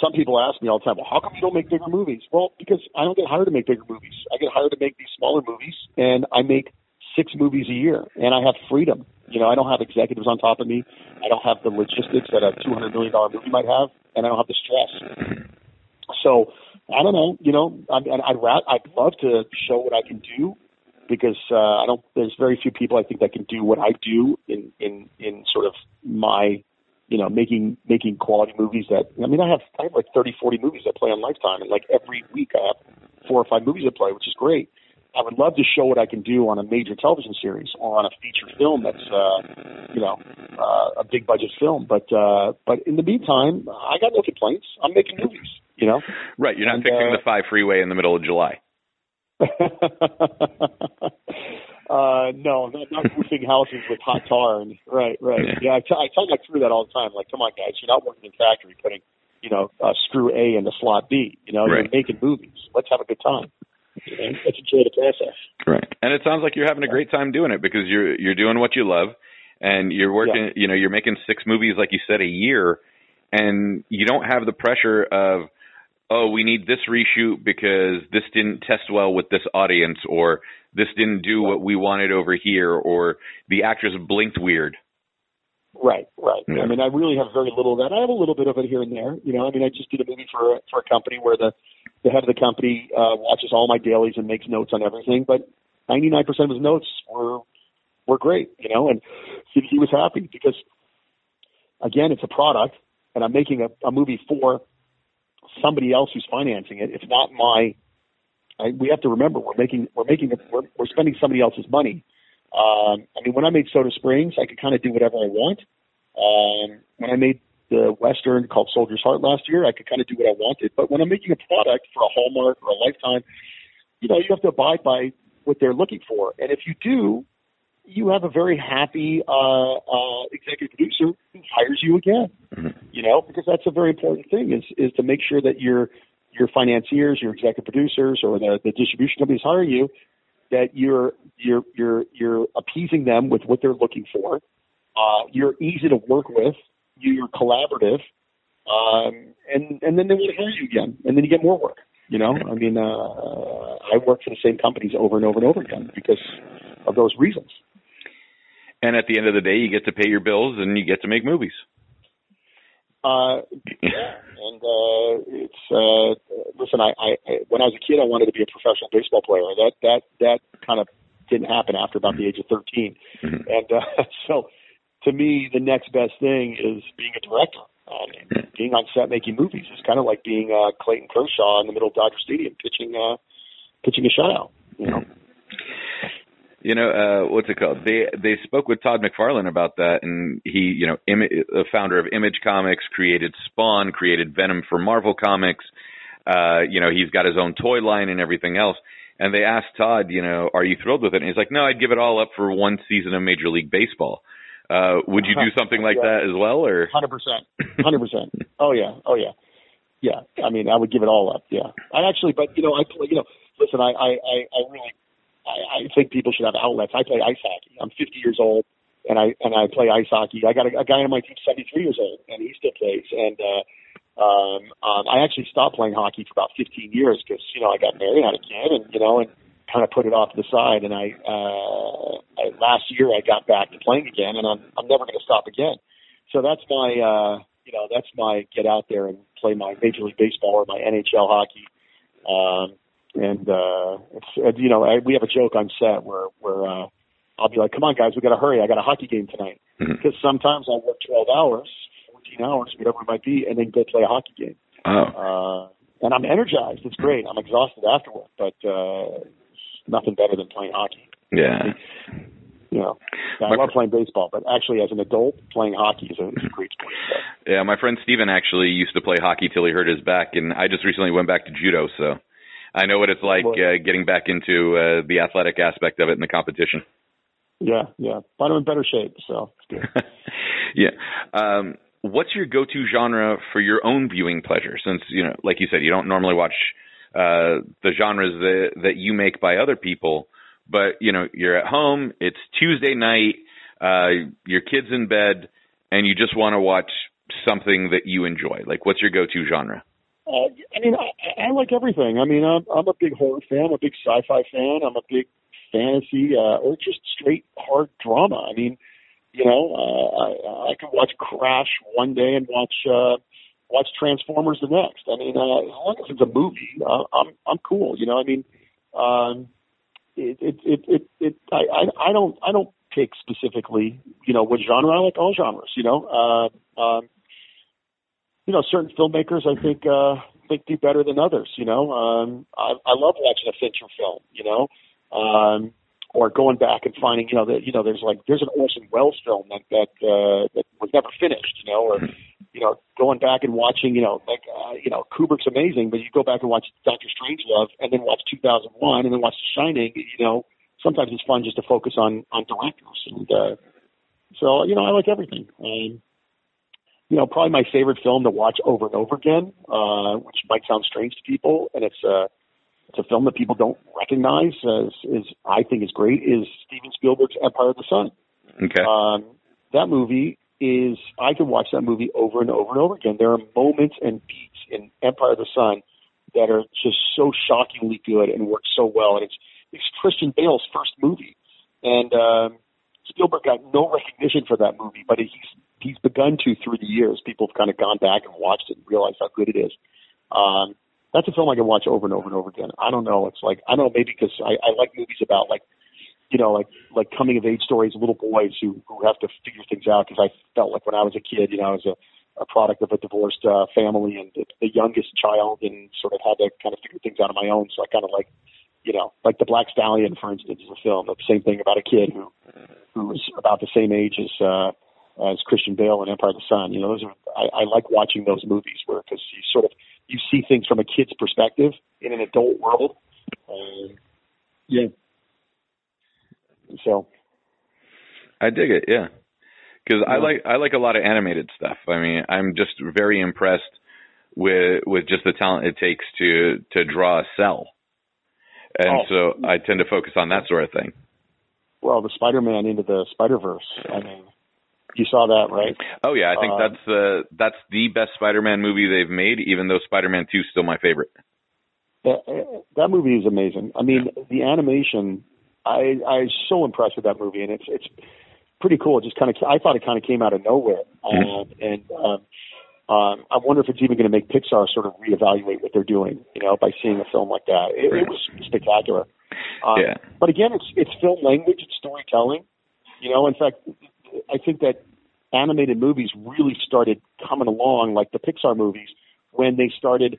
some people ask me all the time, well, how come you don't make bigger movies? Well, because I don't get hired to make bigger movies. I get hired to make these smaller movies, and I make six movies a year, and I have freedom. You know, I don't have executives on top of me. I don't have the logistics that a two hundred million dollars movie might have, and I don't have the stress. So, I don't know, you know, I'd, I'd, I'd love to show what I can do because uh, I don't. There's very few people I think that can do what I do in, in, in sort of my, you know, making making quality movies that, I mean, I have I have like thirty, forty movies that play on Lifetime, and like every week I have four or five movies that play, which is great. I would love to show what I can do on a major television series or on a feature film that's, uh, you know, uh, a big budget film. But uh, but in the meantime, I got no complaints. I'm making movies, you know. Right. You're not and, fixing uh, the five freeway in the middle of July. uh, no, not, not roofing houses with hot tar. And, right, right. Yeah, yeah I, t- I tell my crew that all the time. Like, come on, guys, you're not working in factory putting, you know, uh, screw A into slot B. You know, right. You're making movies. Let's have a good time. And it's a joy to process. Right. And it sounds like you're having a great time doing it because you're you're doing what you love and you're working, yeah. you know, you're making six movies, like you said, a year, and you don't have the pressure of, oh, we need this reshoot because this didn't test well with this audience or this didn't do what we wanted over here or the actress blinked weird. Right, right. Yeah. I mean, I really have very little of that. I have a little bit of it here and there. You know, I mean, I just did a movie for, for a company where the, the head of the company uh, watches all my dailies and makes notes on everything, but ninety-nine percent of his notes were were great, you know, and he, he was happy because, again, it's a product, and I'm making a, a movie for somebody else who's financing it. It's not my – we have to remember we're making we're making a, we're, we're spending somebody else's money Um, I mean, when I made Soda Springs, I could kind of do whatever I want. Um, when I made the Western called Soldier's Heart last year, I could kind of do what I wanted. But when I'm making a product for a Hallmark or a Lifetime, you know, you have to abide by what they're looking for. And if you do, you have a very happy uh, uh, executive producer who hires you again, mm-hmm. you know, because that's a very important thing is is to make sure that your your financiers, your executive producers, or the, the distribution companies hire you, that you're you're you're you're appeasing them with what they're looking for. Uh, you're easy to work with. You're collaborative, um, and and then they want to hire you again, and then you get more work. You know, I mean, uh, I work for the same companies over and over and over again because of those reasons. And at the end of the day, you get to pay your bills and you get to make movies. Uh, yeah, and uh, it's uh, listen. I, I when I was a kid, I wanted to be a professional baseball player. That that that kind of didn't happen after about the age of thirteen. Mm-hmm. And uh, so, to me, the next best thing is being a director. Um, being on set making movies is kind of like being uh, Clayton Kershaw in the middle of Dodger Stadium pitching uh, pitching a shutout. You know, you know uh, what's it called? They they spoke with Todd McFarlane about that, and he, you know, Im- the founder of Image Comics, created Spawn, created Venom for Marvel Comics. Uh, you know, he's got his own toy line and everything else. And they asked Todd, you know, are you thrilled with it? And he's like, no, I'd give it all up for one season of Major League Baseball. Uh, would you do something like yeah. that as well? Or one hundred percent, one hundred percent. Oh yeah, oh yeah, yeah. I mean, I would give it all up. Yeah, I actually, but you know, I, you know, listen, I, I, I really, I, I think people should have outlets. I play ice hockey. I'm fifty years old, and I and I play ice hockey. I got a, a guy on my team, seventy-three years old, and he still plays. And uh, um, um, I actually stopped playing hockey for about fifteen years because you know I got married, had a kid, and you know, and kind of put it off to the side. And I, uh, I last year I got back to playing again, and I'm, I'm never going to stop again. So that's my, uh, you know, that's my get out there and play my Major League Baseball or my N H L hockey. Um, and, uh, it's, you know, I, we have a joke on set where, where, uh, I'll be like, come on guys, we got to hurry. I got a hockey game tonight. Mm-hmm. Cause sometimes I work twelve hours, fourteen hours, whatever it might be, and then go play a hockey game. Oh. Uh, and I'm energized. It's great. I'm exhausted afterward, but, uh, nothing better than playing hockey. Yeah. You know, I my love playing baseball, but actually as an adult, playing hockey is a, is a great sport. So. Yeah, my friend Steven actually used to play hockey till he hurt his back, and I just recently went back to judo, so I know what it's like well, uh, getting back into uh, the athletic aspect of it in the competition. Yeah, yeah. But I'm in better shape, so it's good. Yeah. Um, what's your go-to genre for your own viewing pleasure? Since, you know, like you said, you don't normally watch – Uh, the genres that, that you make by other people, but you know, you're at home, it's Tuesday night, uh, your kid's in bed, and you just want to watch something that you enjoy. Like, what's your go-to genre? Uh, I mean, I, I like everything. I mean, I'm, I'm a big horror fan, I'm a big sci-fi fan, I'm a big fantasy, uh, or just straight hard drama. I mean, you know, uh, I, I can watch Crash one day and watch, uh, watch Transformers the next. I mean, uh, as long as it's a movie, uh, I'm I'm cool. You know, I mean, um, it it it it, it I, I I don't I don't pick specifically. You know, what genre I like, all genres. You know, uh, um, you know, certain filmmakers I think uh, think do better than others. You know, um, I I love watching a Fincher film. You know, um, or going back and finding you know that you know there's like there's an Orson Welles film that that uh, that was never finished. You know, or you know, going back and watching, you know, like, uh, you know, Kubrick's amazing, but you go back and watch Doctor Strangelove and then watch two thousand one and then watch The Shining, you know, sometimes it's fun just to focus on, on directors. And, uh, so, you know, I like everything. Um, you know, probably my favorite film to watch over and over again, uh, which might sound strange to people. And it's, uh, it's a film that people don't recognize as, is, I think is great, is Steven Spielberg's Empire of the Sun. Okay. Um, that movie is I can watch that movie over and over and over again. There are moments and beats in Empire of the Sun that are just so shockingly good and work so well. And it's, it's Christian Bale's first movie. And um, Spielberg got no recognition for that movie, but he's he's begun to through the years. People have kind of gone back and watched it and realized how good it is. Um, that's a film I can watch over and over and over again. I don't know. It's like, I don't know, maybe because I, I like movies about like, you know, like like coming of age stories, little boys who, who have to figure things out. Because I felt like when I was a kid, you know, I was a, a product of a divorced uh, family and the, the youngest child, and sort of had to kind of figure things out on my own. So I kind of like, you know, like The Black Stallion, for instance, is a film. The same thing about a kid who who was about the same age as uh, as Christian Bale in Empire of the Sun. You know, those are, I, I like watching those movies where because you sort of you see things from a kid's perspective in an adult world. Um, yeah. So. I dig it, yeah. Because yeah. I like I like a lot of animated stuff. I mean, I'm just very impressed with with just the talent it takes to to draw a cell. And oh. so I tend to focus on that sort of thing. Well, the Spider-Man into the Spider-Verse. I mean, you saw that, right? Oh yeah, I think um, that's the uh, that's the best Spider-Man movie they've made. Even though Spider-Man two is still my favorite. That, that movie is amazing. I mean, yeah. the animation. I I was so impressed with that movie, and it's it's pretty cool. It just kind of I thought it kind of came out of nowhere, um, and um, um, I wonder if it's even going to make Pixar sort of reevaluate what they're doing, you know, by seeing a film like that. It, it was spectacular. Um, yeah. But again, it's it's film language, it's storytelling. You know, in fact, I think that animated movies really started coming along, like the Pixar movies, when they started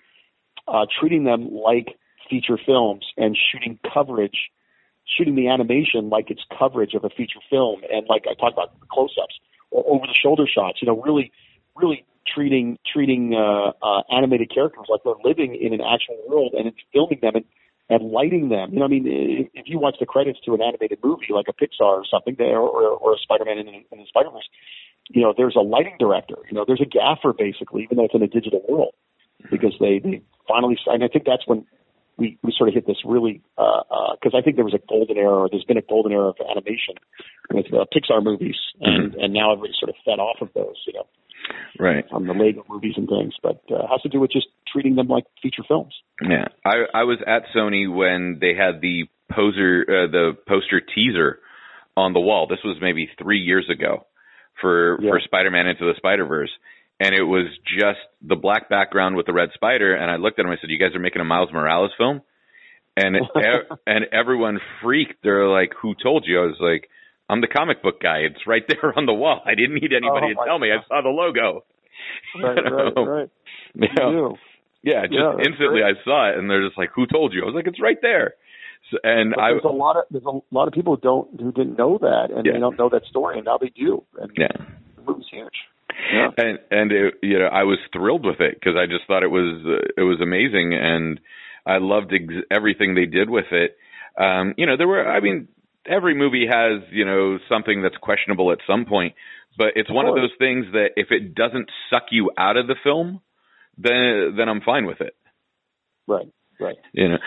uh, treating them like feature films and shooting coverage. shooting the animation like it's coverage of a feature film. And like I talked about close-ups or over the shoulder shots, you know, really, really treating, treating, uh, uh, animated characters like they're living in an actual world and it's filming them and, and lighting them. You know, I mean, if you watch the credits to an animated movie, like a Pixar or something there, or, or a Spider-Man in, in the Spider-Verse, you know, there's a lighting director, you know, there's a gaffer basically, even though it's in a digital world because they, they finally, and I think that's when, We, we sort of hit this really because uh, uh, I think there was a golden era or there's been a golden era of animation with uh, Pixar movies and, mm-hmm. and now everybody's sort of fed off of those, you know, right from the Lego movies and things. But uh, it has to do with just treating them like feature films. Yeah, I, I was at Sony when they had the poser, uh, the poster teaser on the wall. This was maybe three years ago for yeah. for Spider-Man Into the Spider-Verse. And it was just the black background with the red spider. And I looked at him. I said, "You guys are making a Miles Morales film?" And ev- and everyone freaked. They're like, "Who told you?" I was like, "I'm the comic book guy. It's right there on the wall. I didn't need anybody oh, to tell God. me. I saw the logo." Right, you know? right, right. You you know? Yeah, just yeah, instantly great. I saw it, and they're just like, "Who told you?" I was like, "It's right there." So, and but there's I, a lot of there's a lot of people who don't who didn't know that, and yeah. they don't know that story, and now they do. And yeah, the movie's huge. Yeah. And, and it, you know, I was thrilled with it because I just thought it was uh, it was amazing, and I loved ex- everything they did with it. Um, you know, there were, I mean, every movie has, you know, something that's questionable at some point, but it's one of those things that if it doesn't suck you out of the film, then then I'm fine with it. Right, right. You know,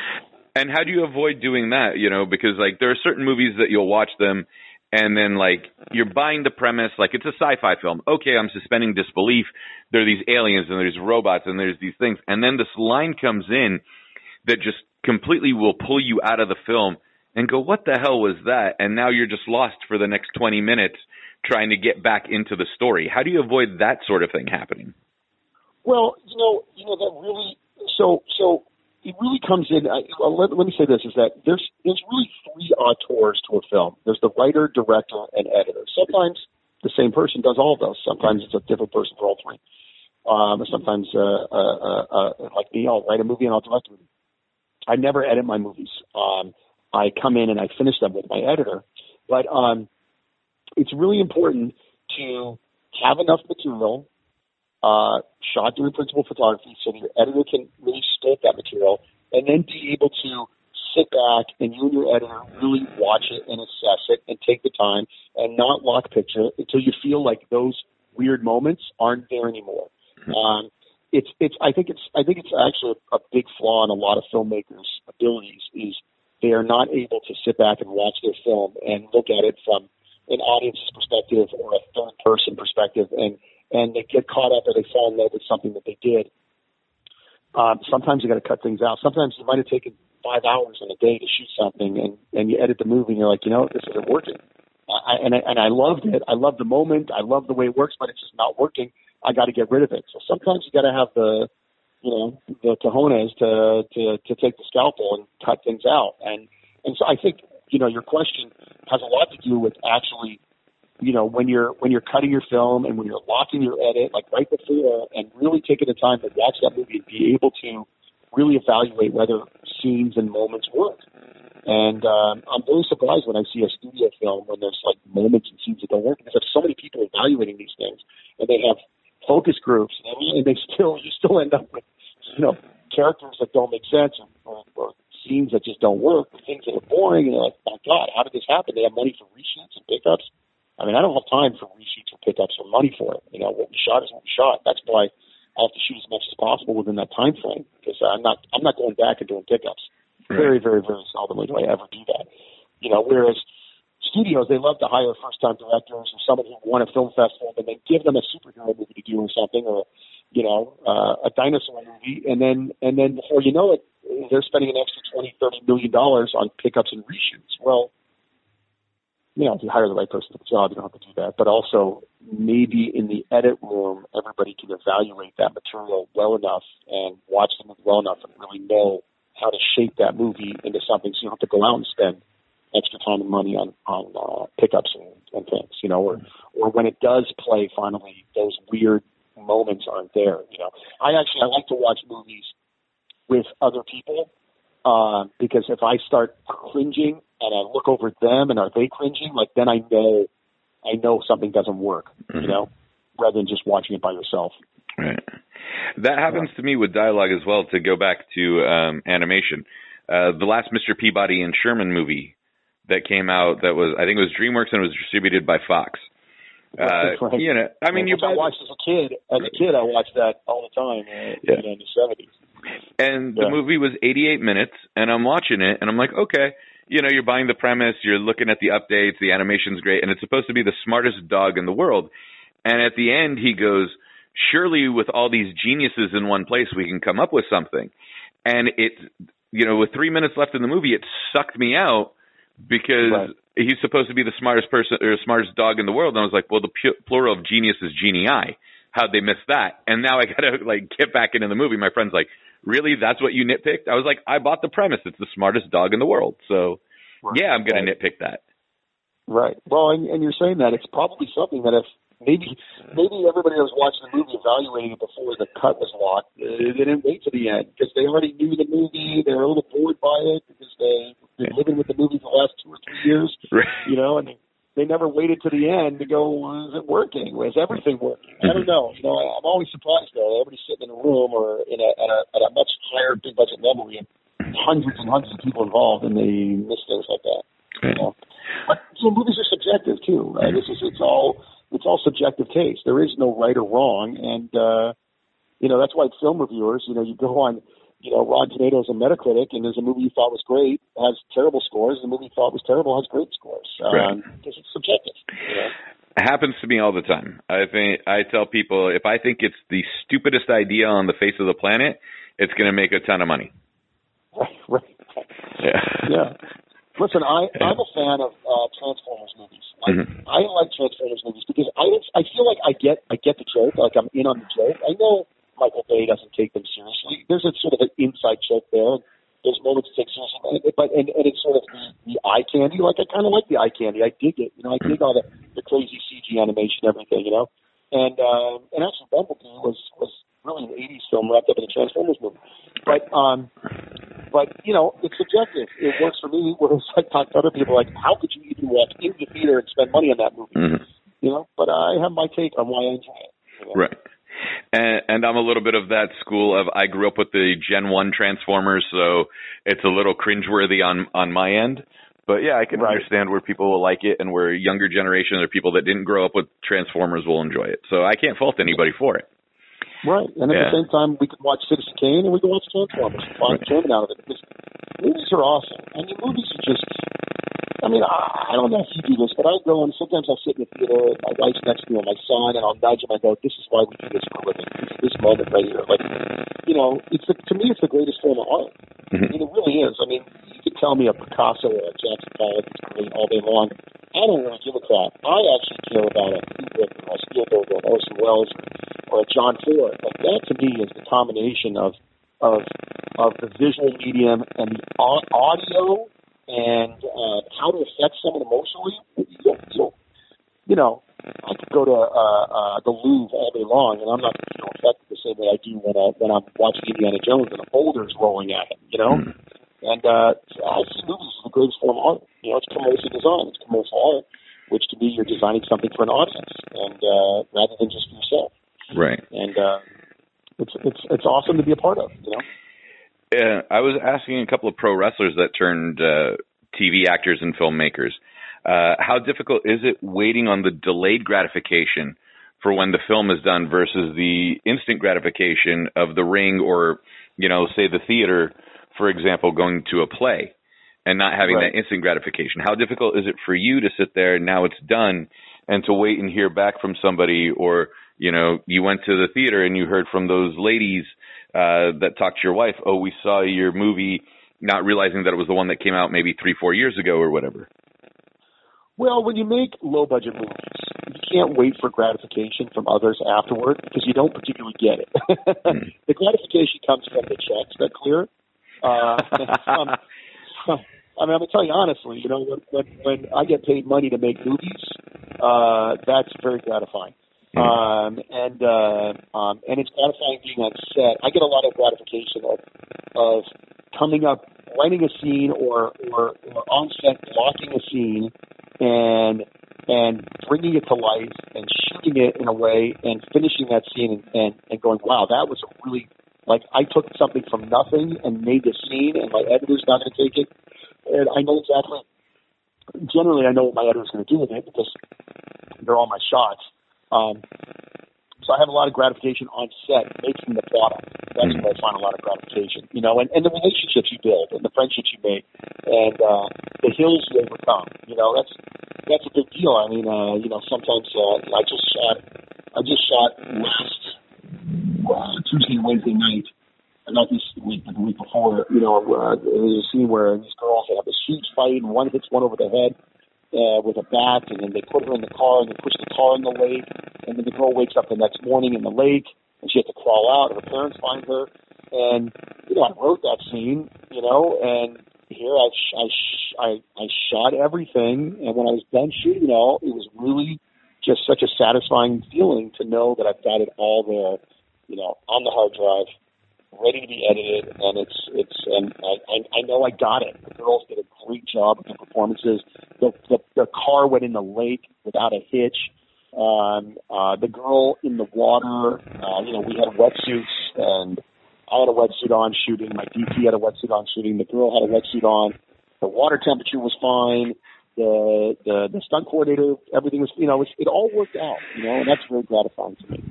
and how do you avoid doing that? You know, because like there are certain movies that you'll watch them. And then, like, you're buying the premise, like, it's a sci-fi film. Okay, I'm suspending disbelief. There are these aliens, and there's robots, and there's these things. And then this line comes in that just completely will pull you out of the film and go, what the hell was that? And now you're just lost for the next twenty minutes trying to get back into the story. How do you avoid that sort of thing happening? Well, you know, you know that really so – so it really comes in I, let, let me say this, is that there's there's really three auteurs to a film. There's the writer, director, and editor. Sometimes the same person does all of those. Sometimes it's a different person for all three. Um, sometimes, uh, uh, uh, like me, I'll write a movie and I'll direct a movie. I never edit my movies. Um, I come in and I finish them with my editor. But um, it's really important to have enough material Uh, shot through principal photography so that your editor can really scope that material and then be able to sit back and you and your editor really watch it and assess it and take the time and not lock picture until you feel like those weird moments aren't there anymore. Um, it's, it's, I think it's, I think it's actually a big flaw in a lot of filmmakers' abilities is they are not able to sit back and watch their film and look at it from an audience's perspective or a third person perspective and, and they get caught up or they fall in love with something that they did. Um, sometimes you got to cut things out. Sometimes you might have taken five hours in a day to shoot something, and, and you edit the movie, and you're like, you know, this isn't working. I, and, I, and I loved it. I loved the moment. I love the way it works, but it's just not working. I got to get rid of it. So sometimes you got to have the, you know, the cojones to, to, to take the scalpel and cut things out. And, and so I think, you know, your question has a lot to do with actually – you know, when you're when you're cutting your film and when you're locking your edit, like right before, and really taking the time to watch that movie and be able to really evaluate whether scenes and moments work. And um, I'm really surprised when I see a studio film when there's like moments and scenes that don't work, because there's so many people evaluating these things, and they have focus groups, and they still you still end up with you know characters that don't make sense, or, or scenes that just don't work, or things that are boring. And you're like, my God, how did this happen? They have money for reshoots and pickups. I mean, I don't have time for reshoots or pickups or money for it. You know, what we shot is what we shot. That's why I have to shoot as much as possible within that time frame, because I'm not I'm not going back and doing pickups. Right. Very, very, very seldomly do I ever do that. You know, whereas studios, they love to hire first-time directors or someone who won a film festival, and they give them a superhero movie to do or something, or you know, uh, a dinosaur movie, and then and then before you know it, they're spending an extra twenty, thirty million dollars on pickups and reshoots. Well, you know, if you hire the right person for the job, you don't have to do that. But also, maybe in the edit room, everybody can evaluate that material well enough and watch the movie well enough and really know how to shape that movie into something, so you don't have to go out and spend extra time and money on, on uh, pickups and, and things, you know, or, or when it does play, finally, those weird moments aren't there, you know. I actually, I like to watch movies with other people, Uh, because if I start cringing and I look over at them and are they cringing, like then I know, I know something doesn't work, mm-hmm. you know, rather than just watching it by yourself. Right. That happens to me with dialogue as well, to go back to um, animation. Uh, the last Mister Peabody and Sherman movie that came out, that was, I think it was DreamWorks, and it was distributed by Fox. Uh, right. You know, I mean, you I watched as a kid. As a kid, I watched that all the time uh, yeah. you know, in the seventies. And yeah. the movie was eighty-eight minutes, and I'm watching it, and I'm like, okay, you know, you're buying the premise, you're looking at the updates, the animation's great, and it's supposed to be the smartest dog in the world. And at the end, he goes, surely with all these geniuses in one place, we can come up with something. And it, you know, with three minutes left in the movie, it sucked me out, because right. he's supposed to be the smartest person or smartest dog in the world. And I was like, well, the pu- plural of genius is genii. How'd they miss that? And now I got to like get back into the movie. My friend's like, really? That's what you nitpicked? I was like, I bought the premise. It's the smartest dog in the world. So right. yeah, I'm going right. to nitpick that. Right. Well, and, and you're saying that it's probably something that if maybe, maybe everybody that was watching the movie evaluating it before the cut was locked, they didn't wait to the end because they already knew the movie. They were a little bored by it because they been living with the movie for the last two or three years, right. you know, and they, they never waited to the end to go, well, is it working? Is everything working? I don't know. You know, I'm always surprised, though. Everybody's sitting in a room or in a, at, a, at a much higher big budget level. We have hundreds and hundreds of people involved, and they miss things like that. You know? But so movies are subjective, too. Right? This is, it's all it's all subjective taste. There is no right or wrong, and, uh, you know, that's why film reviewers, you know, you go on You know, Rotten Tomatoes and Metacritic, and there's a movie you thought was great, has terrible scores. The movie you thought was terrible has great scores. Um, right. Because it's subjective. You know? It happens to me all the time. I think I tell people, if I think it's the stupidest idea on the face of the planet, it's going to make a ton of money. Right, right. Yeah. yeah. Listen, I, I'm a fan of uh, Transformers movies. I, mm-hmm. I like Transformers movies because I, I feel like I get I get the joke, like I'm in on the joke. I know Michael Bay doesn't take them seriously. There's a sort of an inside joke there. There's moments to take seriously, but and, and it's sort of the, the eye candy. Like I kind of like the eye candy. I dig it. You know, I dig all the, the crazy C G animation, everything. You know, and um, and actually, Bumblebee was was really an eighties film wrapped up in the Transformers movie. But um, but you know, it's subjective. It works for me. Whereas I talk to other people, like, how could you even walk into the theater and spend money on that movie? Mm-hmm. You know, but I have my take on why I enjoy it. You know? Right. And, and I'm a little bit of that school of I grew up with the Gen one Transformers, so it's a little cringeworthy on, on my end. But, yeah, I can right. understand where people will like it and where younger generations or people that didn't grow up with Transformers will enjoy it. So I can't fault anybody for it. Right. And at yeah. the same time, we can watch Citizen Kane and we can watch Transformers and find enjoyment out of it. Because movies are awesome. I mean, movies are just – I mean, I, I don't know if you do this, but I'll go and sometimes I'll sit in the theater, my wife's next to me or my son, and I'll nudge him and go, this is why we do this for a living. This moment right here. Like, you know, it's a, to me it's the greatest form of art. Mm-hmm. I mean, it really is. I mean, you could tell me a Picasso or a Jackson Pollock is great all day long. I don't really give a crap. I actually care about a Kubrick or a Spielberg or an Orson Welles or a John Ford. Like that to me is the combination of of of the visual medium and the audio and uh, how to affect someone emotionally. You, you, you know, I could go to uh, uh, the Louvre all day long, and I'm not going to feel affected the same way I do when I when I'm watching Indiana Jones and a boulder's rolling at him. You know, And uh, I see movies as the greatest form of art. You know, it's commercial design. It's commercial art, which to me, you're designing something for an audience, and uh, rather than just for yourself. Right. And uh, it's it's it's awesome to be a part of. You know. Yeah, I was asking a couple of pro wrestlers that turned uh, T V actors and filmmakers. Uh, how difficult is it waiting on the delayed gratification for when the film is done versus the instant gratification of the ring or, you know, say the theater, for example, going to a play and not having right. that instant gratification? How difficult is it for you to sit there and now it's done and to wait and hear back from somebody? Or, you know, you went to the theater and you heard from those ladies uh, that talked to your wife, oh, we saw your movie, not realizing that it was the one that came out maybe three, four years ago or whatever. Well, when you make low-budget movies, you can't wait for gratification from others afterward because you don't particularly get it. mm. The gratification comes from the checks that clear. Uh, um, I mean, I'm going to tell you honestly, you know, when, when, when I get paid money to make movies, uh, that's very gratifying. Mm. Um, and uh, um, and it's gratifying being on set. I get a lot of gratification of, of coming up, writing a scene or, or, or on set blocking a scene, and and bringing it to life and shooting it in a way and finishing that scene and, and, and going, wow, that was a really, like, I took something from nothing and made this scene, and my editor's not going to take it. And I know exactly, generally I know what my editor's going to do with it because they're all my shots. Um, so I have a lot of gratification on set making the product. That's where I find a lot of gratification, you know, and, and the relationships you build and the friendships you make and uh, the hills you overcome. You know, that's that's a big deal. I mean, uh, you know, sometimes uh, I just shot, I just shot last uh, Tuesday, Wednesday night, and not this week, but the week before. You know, uh, there's a scene where these girls have this huge fight, and one hits one over the head. Uh, with a bat, and then they put her in the car, and they push the car in the lake, and then the girl wakes up the next morning in the lake, and she has to crawl out, and her parents find her, and, you know, I wrote that scene, you know, and here I sh- I, sh- I I shot everything, and when I was done shooting it all, it was really just such a satisfying feeling to know that I've got it all there, you know, on the hard drive, ready to be edited, and it's it's and I I know I got it. The girls did a great job of the performances. The the, the car went in the lake without a hitch. Um, uh, the girl in the water. Uh, you know, we had wetsuits, and I had a wetsuit on shooting. My D P had a wetsuit on shooting. The girl had a wetsuit on. The water temperature was fine. The the, the stunt coordinator, everything was, you know, it, it all worked out. You know, and that's really gratifying to me.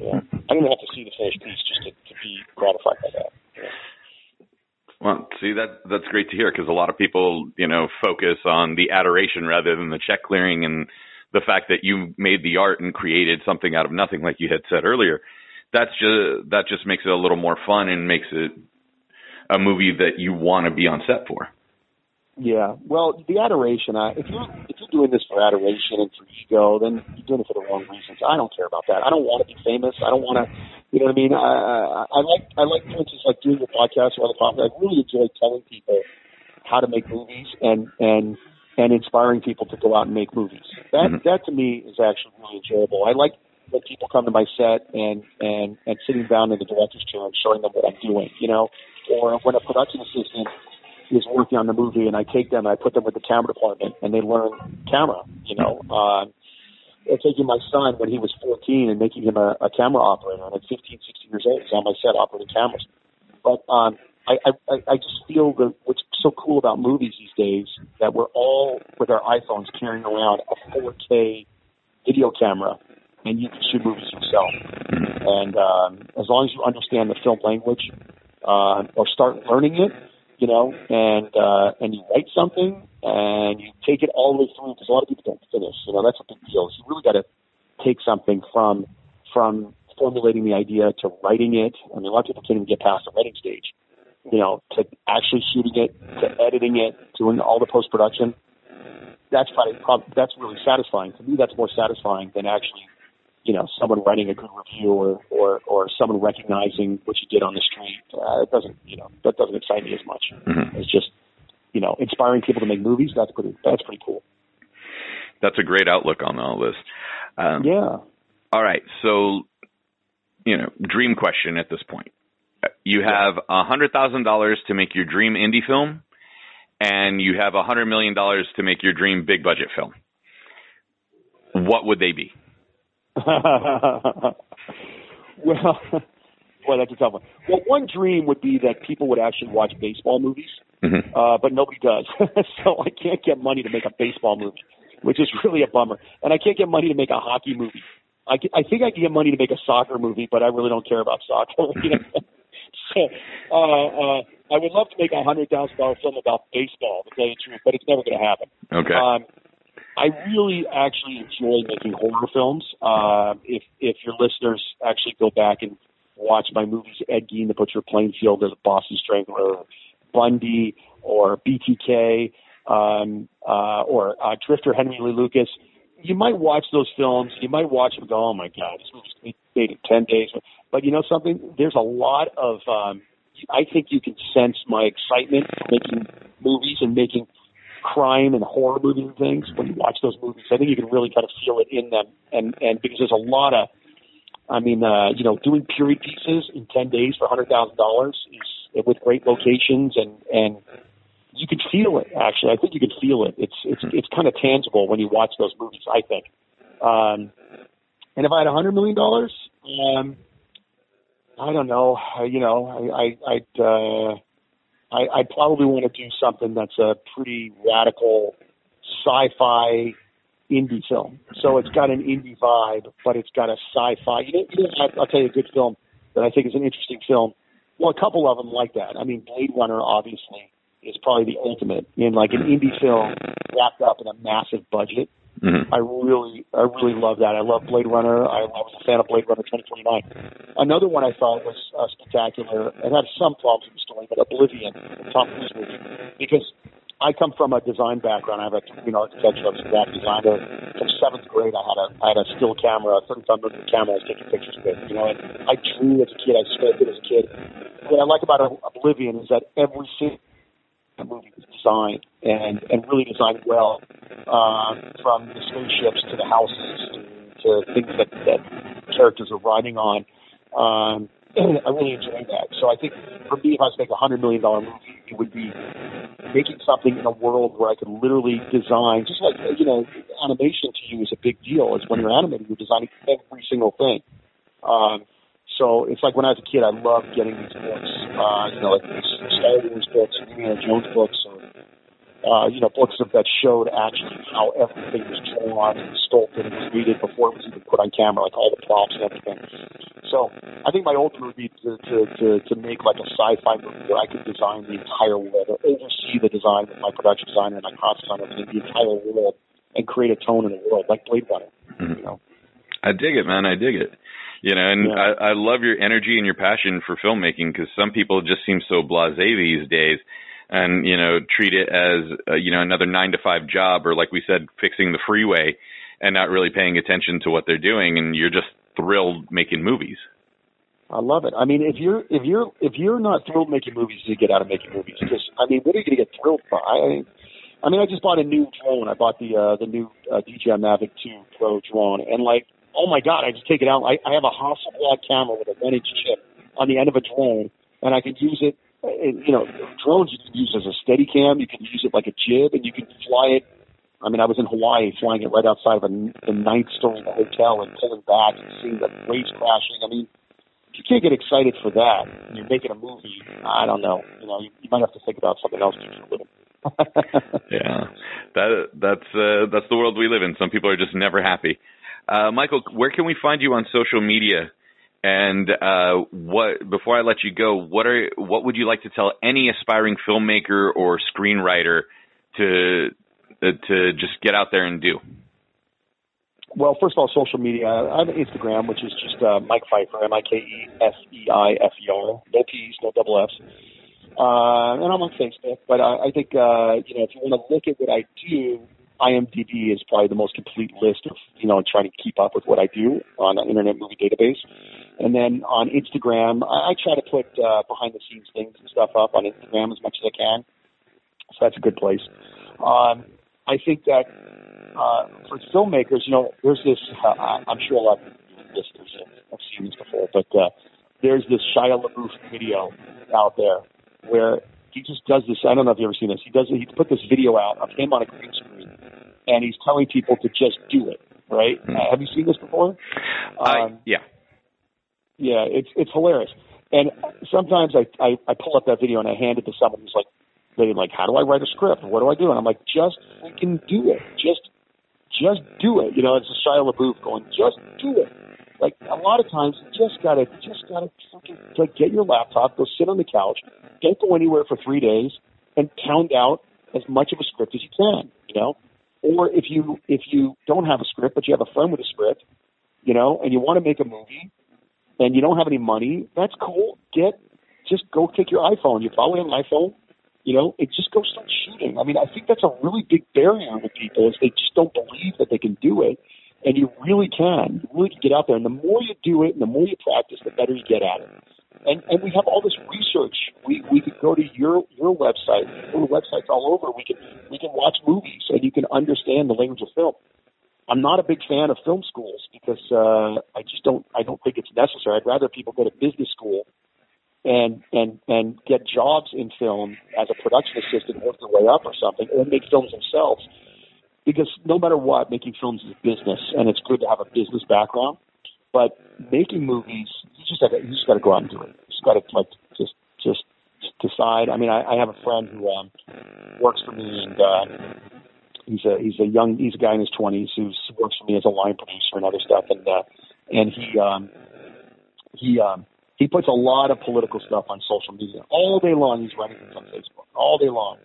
Yeah. I'm going to have to see the finished piece just to, to be gratified by that. Yeah. Well, see, that that's great to hear because a lot of people, you know, focus on the adoration rather than the check clearing and the fact that you made the art and created something out of nothing, like you had said earlier. That's just, that just makes it a little more fun and makes it a movie that you want to be on set for. Yeah. Well, the adoration, I, if, you're, if you're doing this for adoration and for ego, then you're doing it for the wrong reasons. I don't care about that. I don't want to be famous. I don't want to, you know what I mean? I, I, I like, I like, for instance, like doing the podcast or other podcasts. I really enjoy telling people how to make movies and, and, and inspiring people to go out and make movies. That, mm-hmm. that to me is actually really enjoyable. I like when people come to my set and, and, and sitting down in the director's chair and showing them what I'm doing, you know, or when a production assistant is working on the movie, and I take them and I put them with the camera department, and they learn camera, you know. Uh, taking my son when he was fourteen and making him a, a camera operator, and at fifteen, sixteen years old, he's on my set operating cameras. But um, I, I, I just feel that what's so cool about movies these days that we're all with our iPhones carrying around a four K video camera, and you can shoot movies yourself. And um, as long as you understand the film language uh, or start learning it, you know, and uh, and you write something and you take it all the way through because a lot of people don't finish. You know, that's a big deal. So you really got to take something from from formulating the idea to writing it. I mean, a lot of people can't even get past the writing stage, you know, to actually shooting it, to editing it, doing all the post production. That's probably prob- that's really satisfying to me. That's more satisfying than actually, you know, someone writing a good review or, or, or someone recognizing what you did on the street. Uh, it doesn't, you know, that doesn't excite me as much. Mm-hmm. It's just, you know, inspiring people to make movies. That's pretty, that's pretty cool. That's a great outlook on all this. Um, yeah. All right. So, you know, dream question at this point, You have one hundred thousand dollars to make your dream indie film, and you have one hundred million dollars to make your dream big budget film. What would they be? Well, boy, that's a tough one. Well, one dream would be that people would actually watch baseball movies, mm-hmm. uh, but nobody does. So I can't get money to make a baseball movie, which is really a bummer. And I can't get money to make a hockey movie. I, I think I can get money to make a soccer movie, but I really don't care about soccer. You know? So uh, uh, I would love to make a one hundred thousand dollars film about baseball, to tell you the truth, but it's never going to happen. Okay. Um, I really actually enjoy making horror films. Uh, if if your listeners actually go back and watch my movies, Ed Gein, The Butcher of Plainfield, or The Boston Strangler, or Bundy, or B T K, um, uh, or uh, Drifter Henry Lee Lucas, you might watch those films. You might watch them and go, oh, my God, this movie's dated ten days. But you know something? There's a lot of um, – I think you can sense my excitement making movies and making crime and horror movies and things when you watch those movies. I think you can really kind of feel it in them. And, and because there's a lot of – I mean, uh, you know, doing period pieces in ten days for one hundred thousand dollars is with great locations and, and – you can feel it, actually. I think you can feel it. It's it's it's kind of tangible when you watch those movies, I think. Um, and if I had one hundred million dollars, um, I don't know. You know, I, I, I'd, uh, I, I'd probably want to do something that's a pretty radical sci-fi indie film. So it's got an indie vibe, but it's got a sci-fi. You know, you know, I'll tell you a good film that I think is an interesting film. Well, a couple of them like that. I mean, Blade Runner, obviously, is probably the ultimate in like an indie film wrapped up in a massive budget. Mm-hmm. I really, I really love that. I love Blade Runner. I, I was a fan of Blade Runner twenty forty-nine. Another one I thought was uh, spectacular. It had some problems with the story, but Oblivion, Tom Cruise movie, because I come from a design background. I have a you know architecture, I was a graphic designer. From seventh grade, I had a I had a still camera, a thirty-five millimeter camera I was taking pictures with. You know, and I drew as a kid. I sculpted as a kid. What I like about Oblivion is that every single the movie was designed and, and really designed well, uh, from the spaceships to the houses to, to things that, that characters are riding on. Um, I really enjoyed that. So I think for me, if I was to make a one hundred million dollars movie, it would be making something in a world where I could literally design, just like, you know, animation to you is a big deal. It's when you're animating, you're designing every single thing. Um, So it's like when I was a kid, I loved getting these books, uh, you know, like these Star Wars books, Indiana Jones books, or, uh, you know, books that showed actually how everything was drawn and sculpted and created before it was even put on camera, like all the props and everything. So I think my ultimate would be to, to, to, to make like a sci-fi movie where I could design the entire world or oversee the design with my production designer and my cost designer for the entire world and create a tone in the world, like Blade Runner, mm-hmm. you know. I dig it, man. I dig it. You know, and yeah. I, I love your energy and your passion for filmmaking because some people just seem so blasé these days and, you know, treat it as, uh, you know, another nine to five job or, like we said, fixing the freeway and not really paying attention to what they're doing. And you're just thrilled making movies. I love it. I mean, if you're if you're if you're not thrilled making movies, you get out of making movies. Because I mean, what are you going to get thrilled by? I mean, I mean, I just bought a new drone. I bought the uh, the new uh, D J I Mavic two Pro drone, and like. Oh, my God, I just take it out. I, I have a Hasselblad camera with a one-inch chip on the end of a drone, and I can use it. You know, drones you can use as a Steadicam. You can use it like a jib, and you can fly it. I mean, I was in Hawaii flying it right outside of a, the ninth story of a hotel and pulling back and seeing the waves crashing. I mean, if you can't get excited for that, and you're making a movie, I don't know. You know, you, you might have to think about something else just a little. Yeah, that that's uh, that's the world we live in. Some people are just never happy. Uh, Michael, where can we find you on social media? And uh, what before I let you go, what are what would you like to tell any aspiring filmmaker or screenwriter to uh, to just get out there and do? Well, first of all, social media. I have Instagram, which is just uh, Mike Pfeiffer, M I K E F E I F E R, no P's, no double F's. Uh, and I'm on Facebook. But I, I think uh, you know if you want to look at what I do. I M D B is probably the most complete list of, you know, trying to keep up with what I do on the Internet Movie Database. And then on Instagram, I, I try to put uh, behind-the-scenes things and stuff up on Instagram as much as I can. So that's a good place. Um, I think that uh, for filmmakers, you know, there's this, uh, I'm sure a lot of listeners have seen this before, but uh, there's this Shia LaBeouf video out there where he just does this. I don't know if you've ever seen this. He does. He put this video out of him on a green screen, and he's telling people to just do it. Right? Mm-hmm. Uh, have you seen this before? Uh, um, yeah. Yeah, it's it's hilarious. And sometimes I, I, I pull up that video and I hand it to someone who's like, they're like, how do I write a script? What do I do? And I'm like, just freaking do it. Just just do it. You know, it's a Shia LaBeouf going, just do it. Like, a lot of times, you just gotta, just gotta fucking, like, get your laptop, go sit on the couch, don't go anywhere for three days, and pound out as much of a script as you can, you know? Or if you, if you don't have a script, but you have a friend with a script, you know, and you want to make a movie, and you don't have any money, that's cool. Get, just go take your iPhone. You probably have an iPhone, you know, it just go start shooting. I mean, I think that's a really big barrier with people is they just don't believe that they can do it. And you really can. You really can get out there. And the more you do it and the more you practice, the better you get at it. And and we have all this research. We we could go to your your website, go to websites all over. We can we can watch movies and you can understand the language of film. I'm not a big fan of film schools because uh, I just don't I don't think it's necessary. I'd rather people go to business school and and and get jobs in film as a production assistant, work their way up or something, or make films themselves. Because no matter what, making films is a business, and it's good to have a business background. But making movies, you just have to, you just got to go out and do it. You just got to like just just decide. I mean, I, I have a friend who um, works for me, and uh, he's a he's a young he's a guy in his twenties who works for me as a line producer and other stuff, and uh, and he um, he um, he puts a lot of political stuff on social media all day long. He's writing things on Facebook all day long.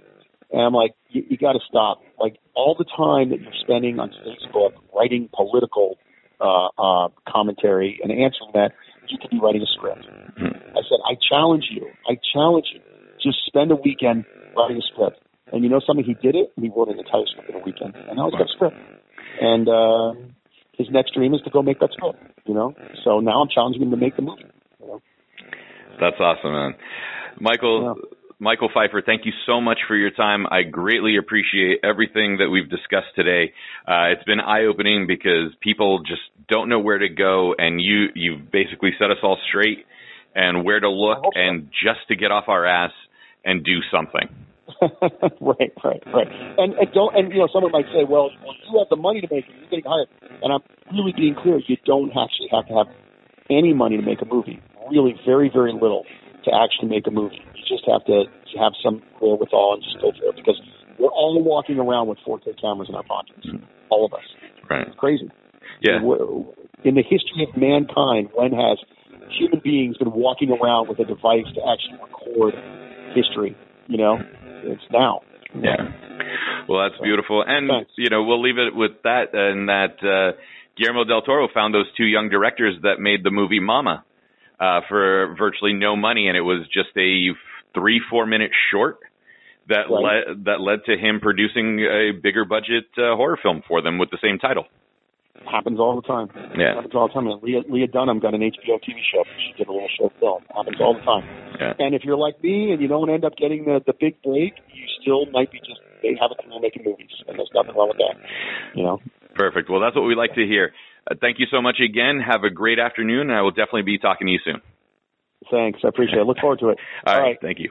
And I'm like, you, you got to stop. Like, all the time that you're spending on Facebook writing political uh, uh, commentary and answering that, you could be writing a script. Mm-hmm. I said, I challenge you. I challenge you. Just spend a weekend writing a script. And you know something? He did it, and he wrote an entire script in a weekend. And now he's got a script. And uh, his next dream is to go make that script, you know? So now I'm challenging him to make the movie. You know? That's awesome, man. Michael... Yeah. Michael Pfeiffer, thank you so much for your time. I greatly appreciate everything that we've discussed today. Uh, it's been eye-opening because people just don't know where to go, and you, you've basically set us all straight and where to look and so. Just to get off our ass and do something. right, right, right. And, and, don't, and you know, someone might say, well, you have the money to make it. You're getting hired. And I'm really being clear, you don't actually have to have any money to make a movie. Really, very, very little to actually make a movie. You just have to have some wherewithal and just go for it, because we're all walking around with four K cameras in our pockets, all of us. Right. It's crazy. Yeah. In the history of mankind, when has human beings been walking around with a device to actually record history? You know, it's now. Yeah. Well, that's so beautiful. And, thanks. You know, we'll leave it with that, and that uh, Guillermo del Toro found those two young directors that made the movie Mama. Uh, for virtually no money, and it was just a three, four-minute short that right. led that led to him producing a bigger-budget uh, horror film for them with the same title. It happens all the time. Yeah. It happens all the time. And Leah, Leah Dunham got an H B O T V show. She did a little short film. It happens all the time. Yeah. And if you're like me and you don't end up getting the, the big break, you still might be just they have a career making movies, and there's nothing wrong with that. You know. Perfect. Well, that's what we like to hear. Uh, thank you so much again. Have a great afternoon, and I will definitely be talking to you soon. Thanks. I appreciate it. I look forward to it. All, All right. right. Thank you.